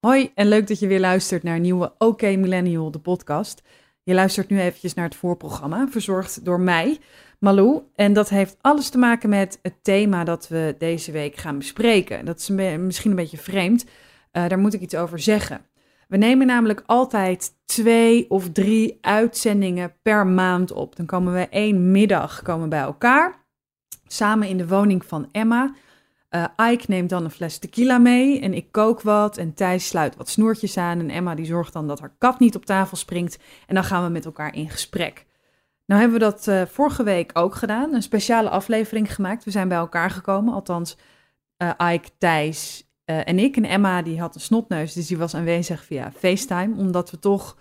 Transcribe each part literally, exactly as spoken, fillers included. Hoi en leuk dat je weer luistert naar een nieuwe Ok Millennial, de podcast. Je luistert nu eventjes naar het voorprogramma, verzorgd door mij, Malou. En dat heeft alles te maken met het thema dat we deze week gaan bespreken. Dat is misschien een beetje vreemd, uh, daar moet ik iets over zeggen. We nemen namelijk altijd twee of drie uitzendingen per maand op. Dan komen we één middag komen bij elkaar, samen in de woning van Emma. Uh, Aik neemt dan een fles tequila mee en ik kook wat en Thijs sluit wat snoertjes aan en Emma die zorgt dan dat haar kat niet op tafel springt en dan gaan we met elkaar in gesprek. Nou hebben we dat uh, vorige week ook gedaan, een speciale aflevering gemaakt. We zijn bij elkaar gekomen, althans uh, Aik, Thijs uh, en ik. En Emma die had een snotneus, dus die was aanwezig via FaceTime, omdat we toch,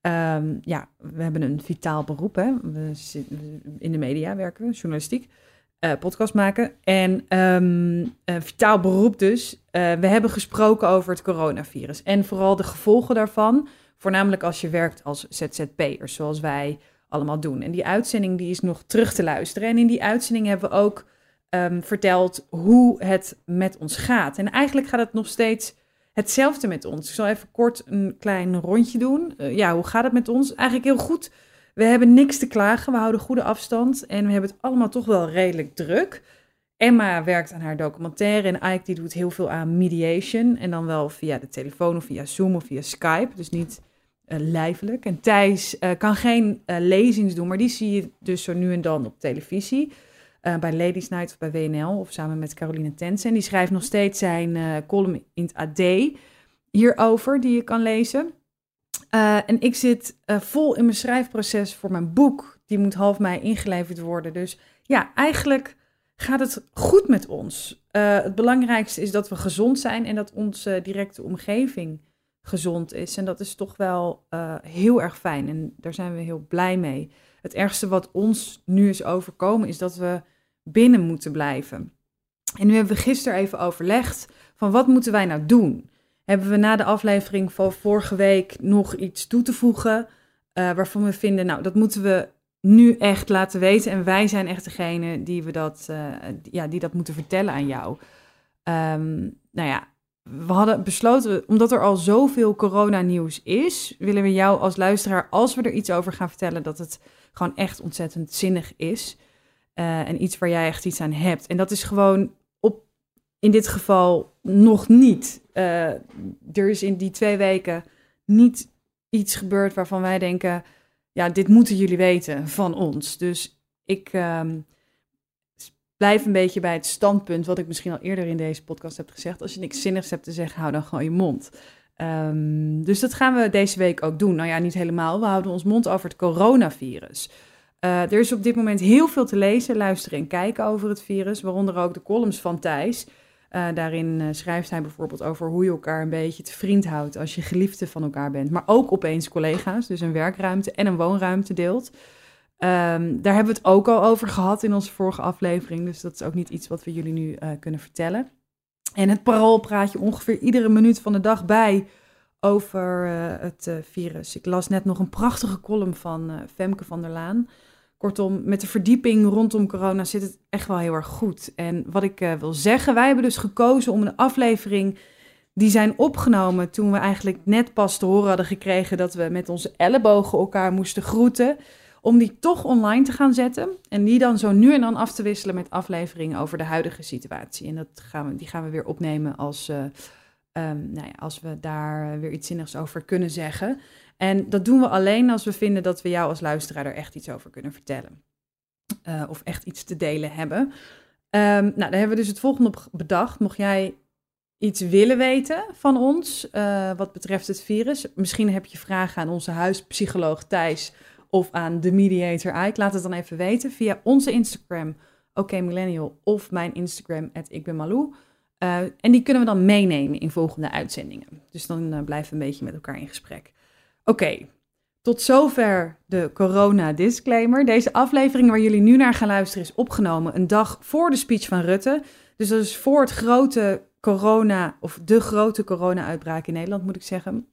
um, ja, we hebben een vitaal beroep, hè? We zitten, in de media werken we, journalistiek. Uh, podcast maken en um, een vitaal beroep dus. Uh, we hebben gesproken over het coronavirus en vooral de gevolgen daarvan. Voornamelijk als je werkt als Z Z P'er, zoals wij allemaal doen. En die uitzending die is nog terug te luisteren. En in die uitzending hebben we ook um, verteld hoe het met ons gaat. En eigenlijk gaat het nog steeds hetzelfde met ons. Ik zal even kort een klein rondje doen. Uh, ja, hoe gaat het met ons? Eigenlijk heel goed. We hebben niks te klagen, we houden goede afstand en we hebben het allemaal toch wel redelijk druk. Emma werkt aan haar documentaire en Aik die doet heel veel aan mediation. En dan wel via de telefoon of via Zoom of via Skype, dus niet uh, lijfelijk. En Thijs uh, kan geen uh, lezings doen, maar die zie je dus zo nu en dan op televisie. Uh, bij Ladies Night of bij W N L of samen met Caroline Tensen. Die schrijft nog steeds zijn uh, column in het A D hierover, die je kan lezen. Uh, en ik zit uh, vol in mijn schrijfproces voor mijn boek. Die moet half mei ingeleverd worden. Dus ja, eigenlijk gaat het goed met ons. Uh, het belangrijkste is dat we gezond zijn en dat onze directe omgeving gezond is. En dat is toch wel uh, heel erg fijn en daar zijn we heel blij mee. Het ergste wat ons nu is overkomen is dat we binnen moeten blijven. En nu hebben we gisteren even overlegd van wat moeten wij nou doen? Hebben we na de aflevering van vorige week nog iets toe te voegen, uh, waarvan we vinden, nou, dat moeten we nu echt laten weten. En wij zijn echt degene die, we dat, uh, ja, die dat moeten vertellen aan jou. Um, nou ja, we hadden besloten, omdat er al zoveel coronanieuws is, willen we jou als luisteraar, als we er iets over gaan vertellen, dat het gewoon echt ontzettend zinnig is. Uh, en iets waar jij echt iets aan hebt. En dat is gewoon op, in dit geval nog niet. Uh, er is in die twee weken niet iets gebeurd waarvan wij denken, ja, dit moeten jullie weten van ons. Dus ik um, blijf een beetje bij het standpunt wat ik misschien al eerder in deze podcast heb gezegd. Als je niks zinnigs hebt te zeggen, hou dan gewoon je mond. Um, dus dat gaan we deze week ook doen. Nou ja, niet helemaal. We houden ons mond over het coronavirus. Uh, er is op dit moment heel veel te lezen, luisteren en kijken over het virus. Waaronder ook de columns van Thijs. Uh, daarin uh, schrijft hij bijvoorbeeld over hoe je elkaar een beetje te vriend houdt als je geliefde van elkaar bent. Maar ook opeens collega's, dus een werkruimte en een woonruimte deelt. Um, daar hebben we het ook al over gehad in onze vorige aflevering. Dus dat is ook niet iets wat we jullie nu uh, kunnen vertellen. En het Parool praat je ongeveer iedere minuut van de dag bij over uh, het uh, virus. Ik las net nog een prachtige column van uh, Femke van der Laan. Kortom, met de verdieping rondom corona zit het echt wel heel erg goed. En wat ik uh, wil zeggen, wij hebben dus gekozen om een aflevering die zijn opgenomen toen we eigenlijk net pas te horen hadden gekregen dat we met onze ellebogen elkaar moesten groeten, om die toch online te gaan zetten en die dan zo nu en dan af te wisselen met afleveringen over de huidige situatie. En dat gaan we, die gaan we weer opnemen als, uh, um, nou ja, als we daar weer iets zinnigs over kunnen zeggen. En dat doen we alleen als we vinden dat we jou als luisteraar er echt iets over kunnen vertellen. Uh, of echt iets te delen hebben. Um, nou, daar hebben we dus het volgende op bedacht. Mocht jij iets willen weten van ons uh, wat betreft het virus. Misschien heb je vragen aan onze huispsycholoog Thijs of aan de mediator Aik. Laat het dan even weten via onze Instagram, okmillennial, of mijn Instagram, at ikbenmalou. Uh, en die kunnen we dan meenemen in volgende uitzendingen. Dus dan uh, blijven we een beetje met elkaar in gesprek. Oké, okay, tot zover de corona-disclaimer. Deze aflevering waar jullie nu naar gaan luisteren is opgenomen een dag voor de speech van Rutte. Dus dat is voor het grote corona, of de grote corona-uitbraak in Nederland, moet ik zeggen.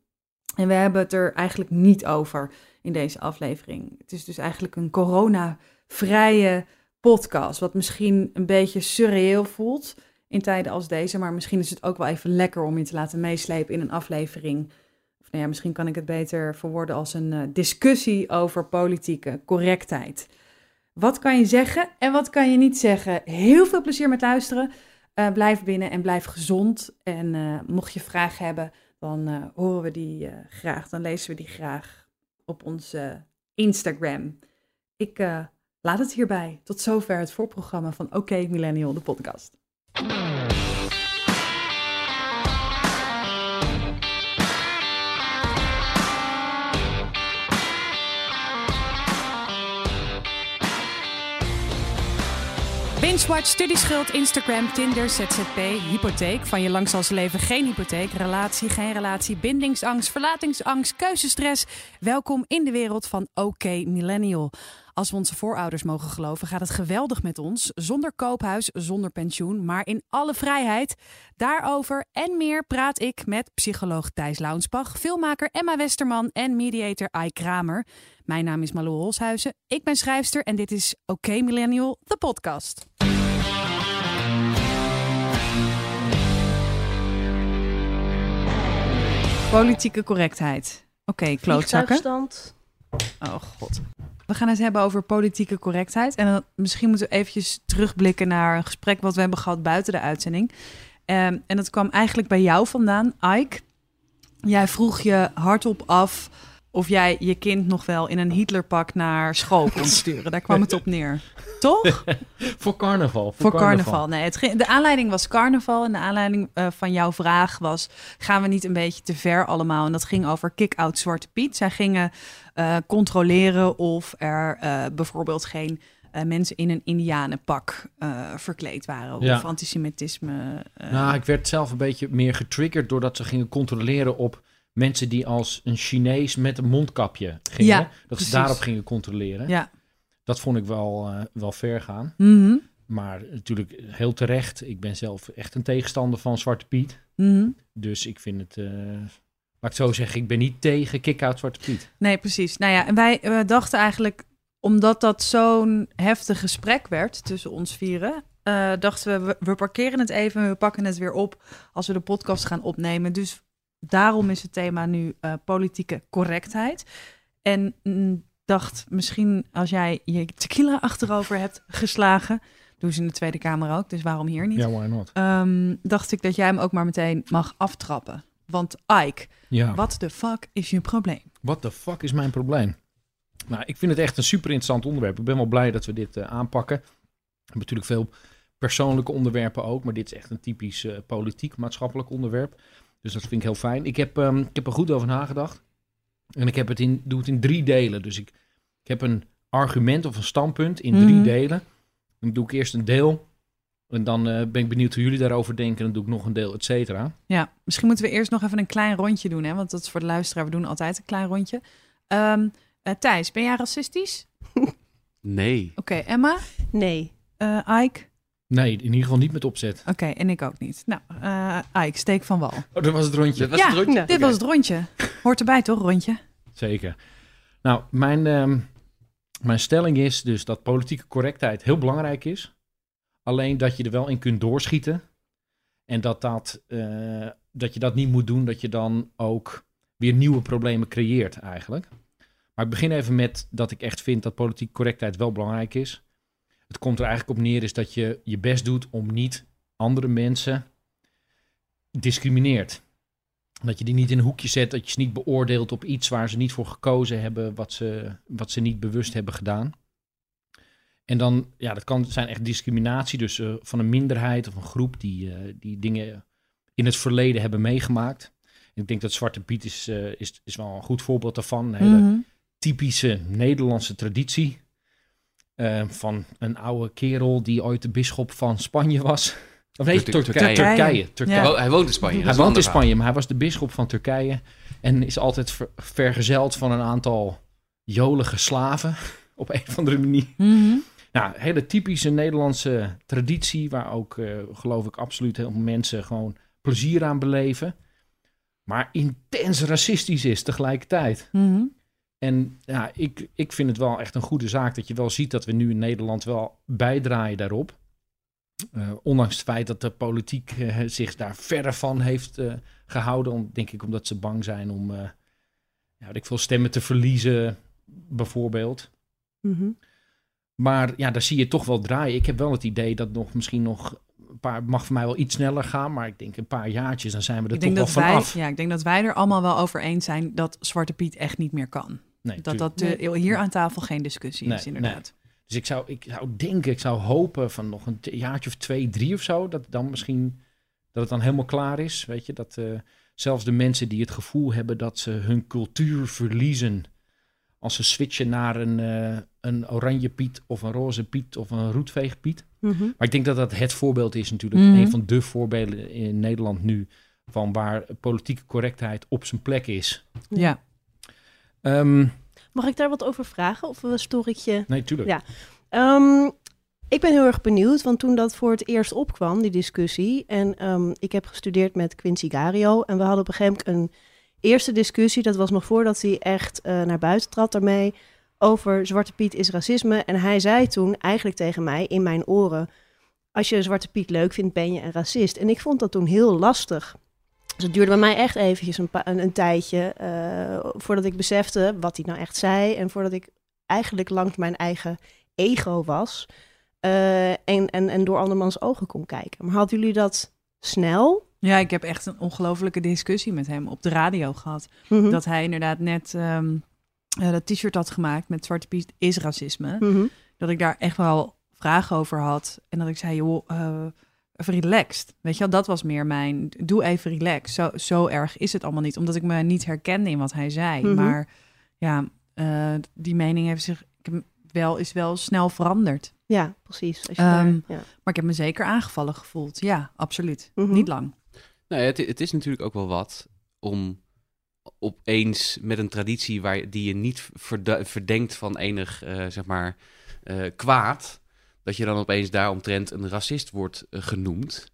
En we hebben het er eigenlijk niet over in deze aflevering. Het is dus eigenlijk een corona-vrije podcast, wat misschien een beetje surreëel voelt. in tijden als deze. Maar misschien is het ook wel even lekker om je te laten meeslepen in een aflevering. Of nou ja, misschien kan ik het beter verwoorden als een uh, discussie over politieke correctheid. Wat kan je zeggen en wat kan je niet zeggen? Heel veel plezier met luisteren. Uh, blijf binnen en blijf gezond. En uh, mocht je vragen hebben, dan uh, horen we die uh, graag. Dan lezen we die graag op onze uh, Instagram. Ik uh, laat het hierbij. Tot zover het voorprogramma van Ok Millennial, de podcast. Swatch, Studieschuld, Instagram, Tinder, Z Z P, Hypotheek. Van je langs als leven geen hypotheek, relatie, geen relatie, bindingsangst, verlatingsangst, keuzestress. Welkom in de wereld van OK Millennial. Als we onze voorouders mogen geloven, gaat het geweldig met ons. Zonder koophuis, zonder pensioen, maar in alle vrijheid. Daarover en meer praat ik met psycholoog Thijs Launsbach, filmmaker Emma Westerman en mediator Aik Kramer. Mijn naam is Malou Holshuizen, ik ben schrijfster en dit is OK Millennial, de podcast. Politieke correctheid. Oké, okay, klootzakken. Vliegtuigstand. Oh god. We gaan het hebben over politieke correctheid. En dan, misschien moeten we eventjes terugblikken naar een gesprek wat we hebben gehad buiten de uitzending. Um, en dat kwam eigenlijk bij jou vandaan, Aik. Jij vroeg je hardop af of jij je kind nog wel in een Hitlerpak naar school kon sturen. Daar kwam het op neer. Toch? Voor carnaval. Voor, voor carnaval. carnaval. Nee, het ging, de aanleiding was carnaval. En de aanleiding uh, van jouw vraag was, gaan we niet een beetje te ver allemaal? En dat ging over kick-out Zwarte Piet. Zij gingen uh, controleren of er uh, bijvoorbeeld geen uh, mensen in een indianenpak uh, verkleed waren. Ja. Of antisemitisme. Uh... Nou, ik werd zelf een beetje meer getriggerd doordat ze gingen controleren op mensen die als een Chinees met een mondkapje gingen. Ja, dat precies. Ze daarop gingen controleren. Ja. Dat vond ik wel, uh, wel ver gaan. Mm-hmm. Maar natuurlijk heel terecht. Ik ben zelf echt een tegenstander van Zwarte Piet. Mm-hmm. Dus ik vind het... Uh, laat ik zo zeggen, ik ben niet tegen kick-out Zwarte Piet. Nee, precies. Nou ja, en wij, wij dachten eigenlijk... omdat dat zo'n heftig gesprek werd tussen ons vieren... Uh, dachten we, we parkeren het even en we pakken het weer op... als we de podcast gaan opnemen. Dus... daarom is het thema nu uh, politieke correctheid. En mm, dacht, misschien als jij je tequila achterover hebt geslagen... doen ze in de Tweede Kamer ook, dus waarom hier niet? Ja, yeah, why not? Um, dacht ik dat jij hem ook maar meteen mag aftrappen. Want Aik, ja. Wat de fuck is je probleem? Wat de fuck is mijn probleem? Nou, ik vind het echt een super interessant onderwerp. Ik ben wel blij dat we dit uh, aanpakken. We hebben natuurlijk veel persoonlijke onderwerpen ook... maar dit is echt een typisch uh, politiek, maatschappelijk onderwerp... Dus dat vind ik heel fijn. Ik heb, um, ik heb er goed over nagedacht. En ik heb het in, doe het in drie delen. Dus ik, ik heb een argument of een standpunt in mm-hmm. drie delen. Dan doe ik eerst een deel. En dan uh, ben ik benieuwd hoe jullie daarover denken. Dan doe ik nog een deel, et cetera. Ja, misschien moeten we eerst nog even een klein rondje doen. Hè? Want dat is voor de luisteraar. We doen altijd een klein rondje. Um, uh, Thijs, ben jij racistisch? Nee. Oké, okay, Emma? Nee. Uh, Aik? Nee, in ieder geval niet met opzet. Oké, okay, en ik ook niet. Nou, uh, Aik, steek van wal. Oh, dat was het rondje. Dat was ja, het rondje. dit okay. was het rondje. Hoort erbij toch, rondje? Zeker. Nou, mijn, um, mijn stelling is dus dat politieke correctheid heel belangrijk is. Alleen dat je er wel in kunt doorschieten. En dat, dat, uh, dat je dat niet moet doen, dat je dan ook weer nieuwe problemen creëert eigenlijk. Maar ik begin even met dat ik echt vind dat politieke correctheid wel belangrijk is. Het komt er eigenlijk op neer is dat je je best doet om niet andere mensen discrimineert. Dat je die niet in een hoekje zet, dat je ze niet beoordeelt op iets waar ze niet voor gekozen hebben, wat ze, wat ze niet bewust hebben gedaan. En dan, ja, dat kan zijn echt discriminatie, dus uh, van een minderheid of een groep die, uh, die dingen in het verleden hebben meegemaakt. En ik denk dat Zwarte Piet is, uh, is, is wel een goed voorbeeld daarvan. Een hele mm-hmm. typische Nederlandse traditie. Uh, van een oude kerel die ooit de bisschop van Spanje was. Of nee, Turk- Turkije. Turkije. Turkije. Ja. Hij woont in Spanje. Hij woont in Spanje, maar hij was de bisschop van Turkije. En is altijd ver- vergezeld van een aantal jolige slaven. Op een of andere manier. Mm-hmm. Nou, hele typische Nederlandse traditie. Waar ook, uh, geloof ik, absoluut heel veel mensen gewoon plezier aan beleven. Maar intens racistisch is tegelijkertijd. Mm-hmm. En ja, ik, ik vind het wel echt een goede zaak dat je wel ziet dat we nu in Nederland wel bijdraaien daarop. Uh, ondanks het feit dat de politiek uh, zich daar verder van heeft uh, gehouden. Om, denk ik omdat ze bang zijn om uh, ja, weet ik veel, stemmen te verliezen, bijvoorbeeld. Mm-hmm. Maar ja, daar zie je toch wel draaien. Ik heb wel het idee dat nog misschien nog een paar... mag voor mij wel iets sneller gaan, maar ik denk een paar jaartjes, dan zijn we er toch wel vanaf. Ja, ik denk dat wij er allemaal wel over eens zijn dat Zwarte Piet echt niet meer kan. Nee, dat dat uh, hier aan tafel geen discussie nee, is, inderdaad. Nee. Dus ik zou, ik zou denken, ik zou hopen van nog een jaartje of twee, drie of zo, dat dan misschien dat het dan helemaal klaar is. Weet je, dat uh, zelfs de mensen die het gevoel hebben dat ze hun cultuur verliezen als ze switchen naar een, uh, een oranje Piet of een roze Piet of een roetveegpiet. Mm-hmm. Maar ik denk dat dat het voorbeeld is natuurlijk. Mm-hmm. Een van de voorbeelden in Nederland nu van waar politieke correctheid op zijn plek is. Ja. Um, Mag ik daar wat over vragen? Of stoor ik je? Nee, tuurlijk. Ja. Um, ik ben heel erg benieuwd, want toen dat voor het eerst opkwam, die discussie... en um, ik heb gestudeerd met Quincy Gario... en we hadden op een gegeven moment een eerste discussie... dat was nog voordat hij echt uh, naar buiten trad daarmee... over Zwarte Piet is racisme. En hij zei toen eigenlijk tegen mij, in mijn oren... als je Zwarte Piet leuk vindt, ben je een racist. En ik vond dat toen heel lastig... Dus het duurde bij mij echt eventjes een, pa- een, een tijdje uh, voordat ik besefte wat hij nou echt zei. En voordat ik eigenlijk langs mijn eigen ego was uh, en, en, en door andermans ogen kon kijken. Maar hadden jullie dat snel? Ja, ik heb echt een ongelofelijke discussie met hem op de radio gehad. Mm-hmm. Dat hij inderdaad net um, uh, dat t-shirt had gemaakt met Zwarte Piet is racisme. Mm-hmm. Dat ik daar echt wel vragen over had en dat ik zei, joh... Uh, relaxed, weet je wel, dat was meer mijn... doe even relax, zo, zo erg is het allemaal niet. Omdat ik me niet herkende in wat hij zei. Mm-hmm. Maar ja, uh, die mening heeft zich wel, is wel snel veranderd. Ja, precies. Als je um, daar, ja. Maar ik heb me zeker aangevallen gevoeld. Ja, absoluut. Mm-hmm. Niet lang. Nou, het, het is natuurlijk ook wel wat om opeens met een traditie... waar die je niet verd- verdenkt van enig, uh, zeg maar, uh, kwaad... dat je dan opeens daaromtrent een racist wordt uh, genoemd.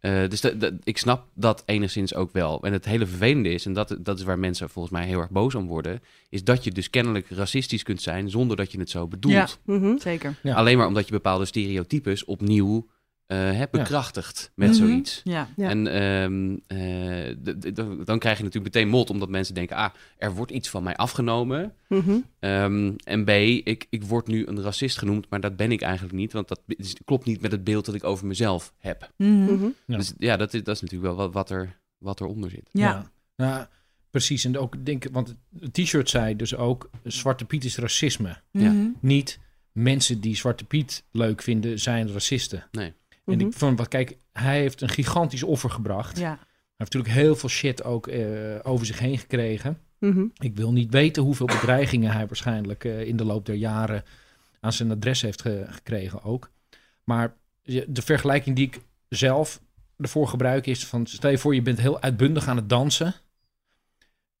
Uh, dus de, de, ik snap dat enigszins ook wel. En het hele vervelende is, en dat, dat is waar mensen volgens mij heel erg boos om worden... is dat je dus kennelijk racistisch kunt zijn zonder dat je het zo bedoelt. Ja, mm-hmm, zeker. Ja. Alleen maar omdat je bepaalde stereotypes opnieuw uh, hebt bekrachtigd ja. met mm-hmm. zoiets. Ja. Ja. En um, uh, d- d- d- dan krijg je natuurlijk meteen mot, omdat mensen denken... ah, er wordt iets van mij afgenomen... Mm-hmm. Um, en B, ik, ik word nu een racist genoemd, maar dat ben ik eigenlijk niet, want dat is, klopt niet met het beeld dat ik over mezelf heb. Mm-hmm. Ja. Dus ja, dat is, dat is natuurlijk wel wat, wat, er, wat eronder zit. Ja. Ja. Ja, precies. En ook denk, want het t-shirt zei dus ook, Zwarte Piet is racisme. Mm-hmm. Niet mensen die Zwarte Piet leuk vinden, zijn racisten. Nee. En mm-hmm. ik van, wat kijk, hij heeft een gigantisch offer gebracht. Ja. Hij heeft natuurlijk heel veel shit ook uh, over zich heen gekregen. Mm-hmm. Ik wil niet weten hoeveel bedreigingen hij waarschijnlijk uh, in de loop der jaren aan zijn adres heeft ge- gekregen ook. Maar de vergelijking die ik zelf ervoor gebruik is van... stel je voor, je bent heel uitbundig aan het dansen.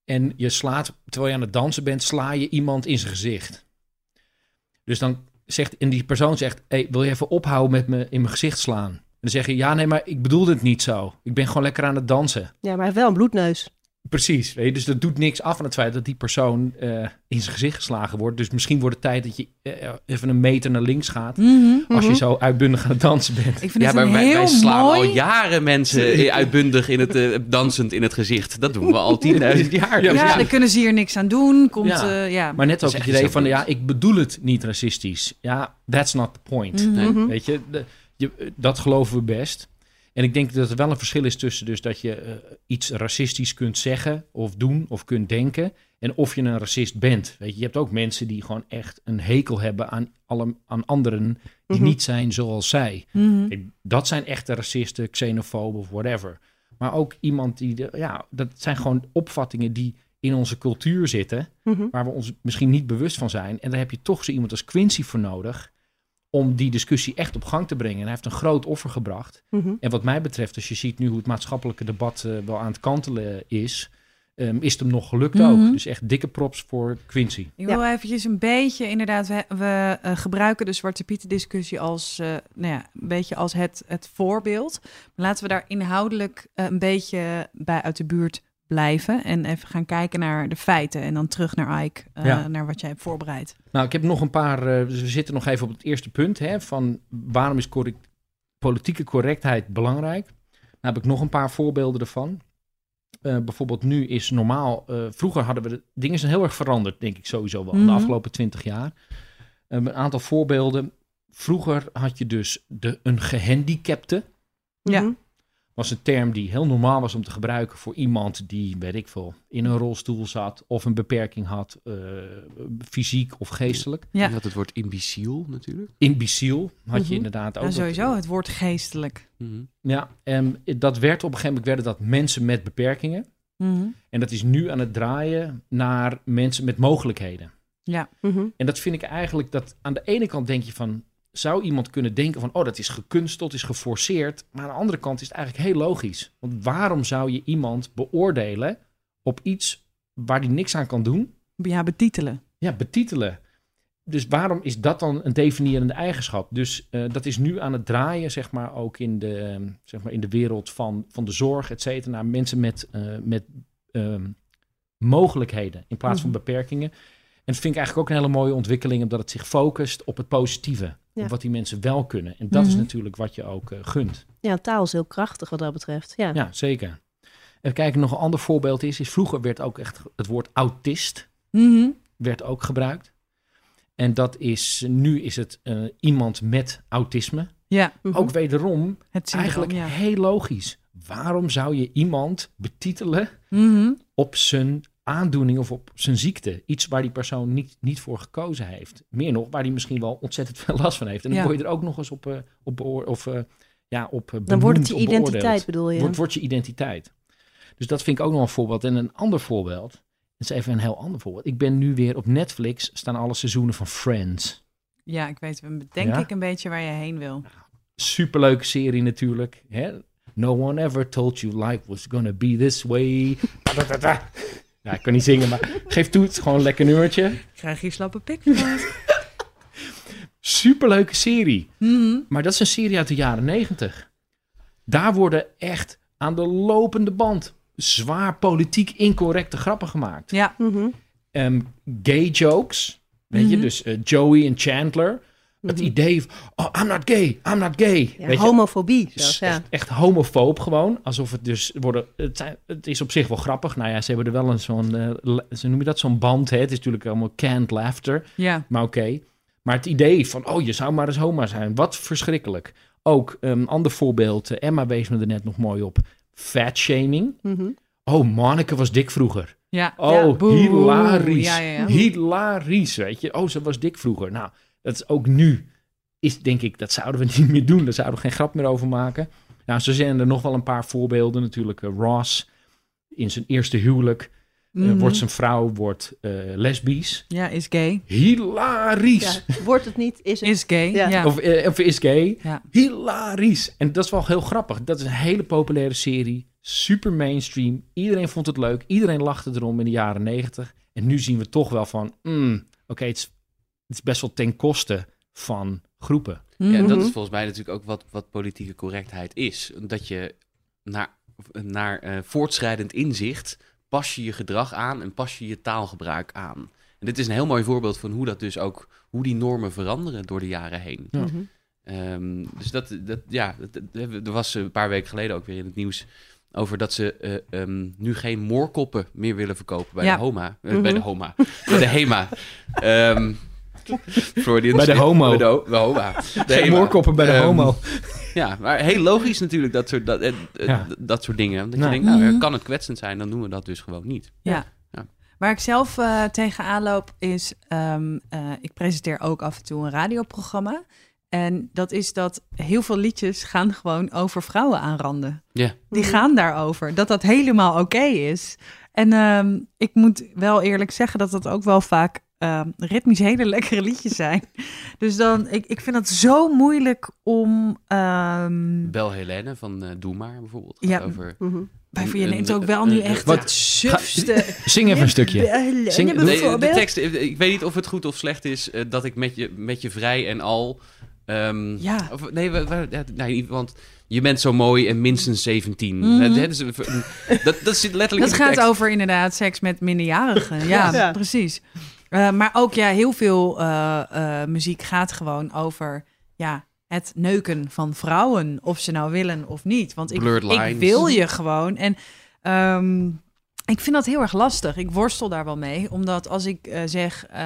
En je slaat, terwijl je aan het dansen bent, sla je iemand in zijn gezicht. Dus dan zegt, en die persoon zegt, hey, wil je even ophouden met me in mijn gezicht slaan? En dan zeg je, ja, nee, maar ik bedoelde het niet zo. Ik ben gewoon lekker aan het dansen. Ja, maar hij heeft wel een bloedneus. Precies, weet je? Dus dat doet niks af van het feit dat die persoon uh, in zijn gezicht geslagen wordt. Dus misschien wordt het tijd dat je uh, even een meter naar links gaat... Mm-hmm, als mm-hmm. je zo uitbundig aan het dansen bent. Ik vind ja, het maar een wij, heel wij slaan mooi... al jaren mensen uitbundig in het, uh, dansend in het gezicht. Dat doen we al tienduizend jaar. Ja, ja, daar kunnen ze hier niks aan doen. Komt, ja. Uh, ja. Maar net ook het idee van, ja, ik bedoel het niet racistisch. Ja, that's not the point. Mm-hmm. Nee. Weet je, de, je, dat geloven we best... En ik denk dat er wel een verschil is tussen dus dat je uh, iets racistisch kunt zeggen of doen of kunt denken en of je een racist bent. Weet je, je hebt ook mensen die gewoon echt een hekel hebben aan, alle, aan anderen die mm-hmm. niet zijn zoals zij. Mm-hmm. Dat zijn echte racisten, xenofoben of whatever. Maar ook iemand die, de, ja, dat zijn gewoon opvattingen die in onze cultuur zitten, mm-hmm. waar we ons misschien niet bewust van zijn. En daar heb je toch zo iemand als Quincy voor nodig... om die discussie echt op gang te brengen. En hij heeft een groot offer gebracht. Mm-hmm. En wat mij betreft, als je ziet nu hoe het maatschappelijke debat... Uh, wel aan het kantelen is, um, is het hem nog gelukt mm-hmm. ook. Dus echt dikke props voor Quincy. Ik wil ja. eventjes een beetje, inderdaad... we, we uh, gebruiken de Zwarte Pieten discussie als, uh, nou ja, een beetje als het, het voorbeeld. Maar laten we daar inhoudelijk uh, een beetje bij uit de buurt blijven... en even gaan kijken naar de feiten en dan terug naar Aik, uh, ja. naar wat jij hebt voorbereid. Nou, ik heb nog een paar... Uh, we zitten nog even op het eerste punt, hè, van waarom is correct, politieke correctheid belangrijk. Nou heb ik nog een paar voorbeelden ervan. Uh, bijvoorbeeld nu is normaal... Uh, vroeger hadden we... De, dingen zijn heel erg veranderd, denk ik sowieso wel, mm-hmm. de afgelopen twintig jaar. Uh, een aantal voorbeelden. Vroeger had je dus de, een gehandicapte. Ja. Was een term die heel normaal was om te gebruiken voor iemand die, weet ik veel, in een rolstoel zat of een beperking had, uh, fysiek of geestelijk. Ja. Je had het woord imbeciel natuurlijk. Imbeciel had mm-hmm. je inderdaad ook. Nou, sowieso dat, het woord geestelijk. Mm-hmm. Ja, en dat werd op een gegeven moment werden dat mensen met beperkingen. Mm-hmm. En dat is nu aan het draaien naar mensen met mogelijkheden. Ja. Mm-hmm. En dat vind ik eigenlijk dat aan de ene kant denk je van, zou iemand kunnen denken van, oh, dat is gekunsteld, is geforceerd. Maar aan de andere kant is het eigenlijk heel logisch. Want waarom zou je iemand beoordelen op iets waar die niks aan kan doen? Ja, betitelen. Ja, betitelen. Dus waarom is dat dan een definiërende eigenschap? Dus uh, dat is nu aan het draaien, zeg maar, ook in de, um, zeg maar in de wereld van, van de zorg, et cetera. Naar mensen met, uh, met um, mogelijkheden in plaats mm-hmm. van beperkingen. En dat vind ik eigenlijk ook een hele mooie ontwikkeling, omdat het zich focust op het positieve. Ja. Op wat die mensen wel kunnen. En dat mm-hmm. is natuurlijk wat je ook uh, gunt. Ja, taal is heel krachtig wat dat betreft. Ja, ja zeker. En kijken, nog een ander voorbeeld is, is... vroeger werd ook echt het woord autist mm-hmm. werd ook gebruikt. En dat is... nu is het uh, iemand met autisme. Ja. Mm-hmm. Ook wederom het eigenlijk ja. heel logisch. Waarom zou je iemand betitelen mm-hmm. op zijn aandoening of op zijn ziekte. Iets waar die persoon niet, niet voor gekozen heeft. Meer nog, waar die misschien wel ontzettend veel last van heeft. En dan ja. word je er ook nog eens op, uh, op, beoor- of, uh, ja, op benoemd. Dan wordt het je identiteit, bedoel je? Wordt, wordt je identiteit. Dus dat vind ik ook nog een voorbeeld. En een ander voorbeeld, dat is even een heel ander voorbeeld. Ik ben nu weer op Netflix, staan alle seizoenen van Friends. Ja, ik weet, denk ja? ik een beetje waar je heen wil. Nou, superleuke serie natuurlijk. Hè? No one ever told you life was gonna be this way. Ja, ik kan niet zingen, maar geef toe, het is gewoon een lekker nummertje. Ik krijg hier slappe pik van. Superleuke serie. Mm-hmm. Maar dat is een serie uit de jaren negentig. Daar worden echt aan de lopende band zwaar politiek incorrecte grappen gemaakt. Ja. Mm-hmm. Um, gay jokes, weet mm-hmm. je, dus uh, Joey en Chandler. Mm-hmm. Het idee van, oh, I'm not gay, I'm not gay. Ja, weet homofobie. Je? Zelfs, ja. echt, echt homofoob gewoon. Alsof het dus worden... Het, zijn, het is op zich wel grappig. Nou ja, ze hebben er wel een zo'n... Uh, ze noemen dat zo'n band, hè? Het is natuurlijk allemaal canned laughter. Ja. Maar oké. Okay. Maar het idee van, oh, je zou maar eens homo zijn. Wat verschrikkelijk. Ook een um, ander voorbeeld. Uh, Emma wees me er net nog mooi op. Fat shaming. Mm-hmm. Oh, Manneke was dik vroeger. Ja. Oh, ja, hilarisch. Ja, ja, ja. Hilarisch, weet je. Oh, ze was dik vroeger. Nou... Dat is ook nu, is, denk ik, dat zouden we niet meer doen. Daar zouden we geen grap meer over maken. Nou, zo zijn er nog wel een paar voorbeelden natuurlijk. Uh, Ross, in zijn eerste huwelijk, mm-hmm. uh, wordt zijn vrouw wordt, uh, lesbisch. Ja, is gay. Hilarisch. Ja, wordt het niet, is het. Is gay, ja. Ja. Of, uh, of is gay. Ja. Hilarisch. En dat is wel heel grappig. Dat is een hele populaire serie. Super mainstream. Iedereen vond het leuk. Iedereen lachte erom in de jaren negentig. En nu zien we toch wel van, mm, oké, okay, het is... Het is best wel ten koste van groepen. Mm-hmm. Ja, en dat is volgens mij natuurlijk ook wat, wat politieke correctheid is. Dat je naar, naar uh, voortschrijdend inzicht pas je je gedrag aan en pas je je taalgebruik aan. En dit is een heel mooi voorbeeld van hoe dat dus ook, hoe die normen veranderen door de jaren heen. Mm-hmm. Um, dus dat, dat ja, dat, dat, er was een paar weken geleden ook weer in het nieuws over dat ze uh, um, nu geen moorkoppen meer willen verkopen bij ja. de Homa. Uh, mm-hmm. Bij de Homa. Bij de Hema. Um, Freudians, bij de homo. Bij de, de homa. De moorkoppen bij de um, homo. Ja, maar heel logisch natuurlijk dat soort, dat, eh, ja. d- dat soort dingen. Dat nou. je denkt, nou, kan het kwetsend zijn, dan doen we dat dus gewoon niet. Ja. ja. Waar ik zelf uh, tegenaan loop is, um, uh, ik presenteer ook af en toe een radioprogramma. En dat is dat heel veel liedjes gaan gewoon over vrouwen aanranden. Yeah. Die gaan daarover. Dat dat helemaal oké okay is. En um, ik moet wel eerlijk zeggen dat dat ook wel vaak... Uh, ritmisch hele lekkere liedjes zijn. Dus dan, ik, ik vind dat zo moeilijk om... Um... Bel Helene van uh, Doe Maar bijvoorbeeld. Gaat ja, over... Mm-hmm. Maar je neemt ook wel nu echt wat sufste... Zing even een stukje. Zing, nee, de tekst, ik weet niet of het goed of slecht is... Uh, dat ik met je, met je vrij en al... Um, ja. Of, nee, we, we, ja, nee, want je bent zo mooi en minstens zeventien. Mm-hmm. Dat, dat, dat zit letterlijk dat in gaat over inderdaad seks met minderjarigen. Ja, ja. Precies. Uh, maar ook ja, heel veel uh, uh, muziek gaat gewoon over ja, het neuken van vrouwen. Of ze nou willen of niet. Want ik, ik wil je gewoon. En um, ik vind dat heel erg lastig. Ik worstel daar wel mee. Omdat als ik uh, zeg, uh,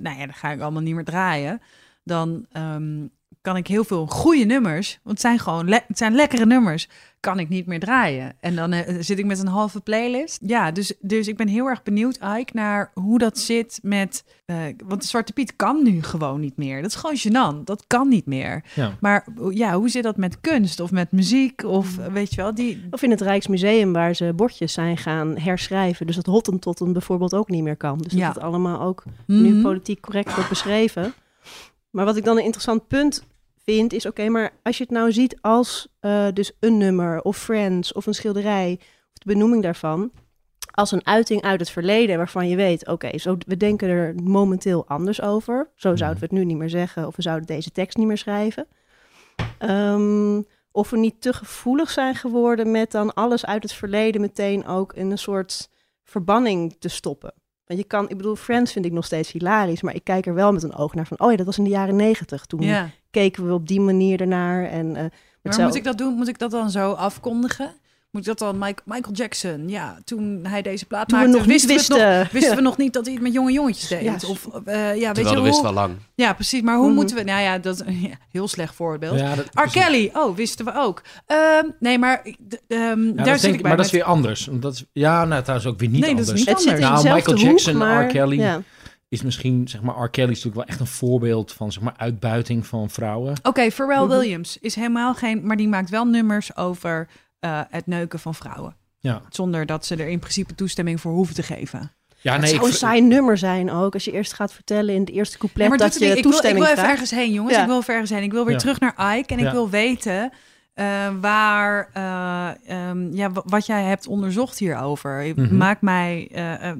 nou ja, dan ga ik allemaal niet meer draaien. Dan um, kan ik heel veel goede nummers. Want het zijn gewoon le- het zijn lekkere nummers. Kan ik niet meer draaien. En dan uh, zit ik met een halve playlist. Ja, dus, dus ik ben heel erg benieuwd, Aik, naar hoe dat zit met... Uh, want de Zwarte Piet kan nu gewoon niet meer. Dat is gewoon gênant. Dat kan niet meer. Ja. Maar ja, hoe zit dat met kunst of met muziek? Of weet je wel, die... Of in het Rijksmuseum waar ze bordjes zijn gaan herschrijven. Dus dat hottentotten bijvoorbeeld ook niet meer kan. Dus dat ja. het allemaal ook mm-hmm. nu politiek correct wordt beschreven. Maar wat ik dan een interessant punt... vind, is oké, okay, maar als je het nou ziet als uh, dus een nummer of Friends of een schilderij, of de benoeming daarvan, als een uiting uit het verleden waarvan je weet, oké, okay, zo we denken er momenteel anders over. Zo zouden we het nu niet meer zeggen of we zouden deze tekst niet meer schrijven. Um, of we niet te gevoelig zijn geworden met dan alles uit het verleden meteen ook in een soort verbanning te stoppen. Want je kan, ik bedoel, Friends vind ik nog steeds hilarisch, maar ik kijk er wel met een oog naar van, oh ja, dat was in de jaren negentig. Toen yeah. keken we op die manier ernaar. En, uh, maar zelf... moet ik dat doen? Moet ik dat dan zo afkondigen? Moet ik dat dan, Mike, Michael Jackson, ja, toen hij deze plaat toen maakte, we nog wisten, niet wisten. We, het nog, wisten ja. we nog niet dat hij het met jonge jongetjes deed. Ja. Of, uh, ja, weet je, we wisten wel lang. Ja, precies, maar hoe mm-hmm. moeten we, nou ja, dat ja, heel slecht voorbeeld. Ja, dat, R. Precies. Kelly, oh, wisten we ook. Um, nee, maar d- um, ja, daar zit denk, ik bij. Maar met... dat is weer anders. Dat is, ja, nou, trouwens ook weer niet nee, anders. Dat is niet het anders. Zit in nou, Michael Jackson, hoek, maar... R. Kelly... Ja. Is misschien, zeg maar, R. Kelly is natuurlijk wel echt een voorbeeld van, zeg maar, uitbuiting van vrouwen. Oké, okay, Pharrell Williams is helemaal geen... Maar die maakt wel nummers over uh, het neuken van vrouwen. Ja. Zonder dat ze er in principe toestemming voor hoeven te geven. Ja, het nee, zou ik... een saai nummer zijn ook. Als je eerst gaat vertellen in het eerste couplet ja, dat, dat je ik, toestemming vraagt. Ik wil even ergens heen, jongens. Ja. Ik wil even ergens heen. Ik wil weer ja. terug naar Aik. En ja. ik wil weten... Uh, waar, uh, um, ja, w- wat jij hebt onderzocht hierover. Mm-hmm. Maak mij,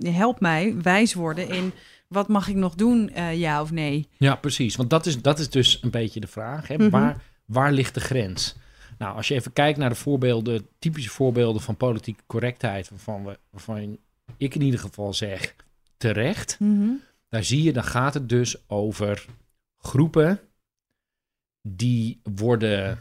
uh, help mij wijs worden in wat mag ik nog doen, uh, ja of nee? Ja, precies. Want dat is, dat is dus een beetje de vraag. Hè? Mm-hmm. Waar, waar ligt de grens? Nou, als je even kijkt naar de voorbeelden, typische voorbeelden van politieke correctheid, waarvan, we, waarvan ik in ieder geval zeg terecht, mm-hmm. daar zie je, dan gaat het dus over groepen die worden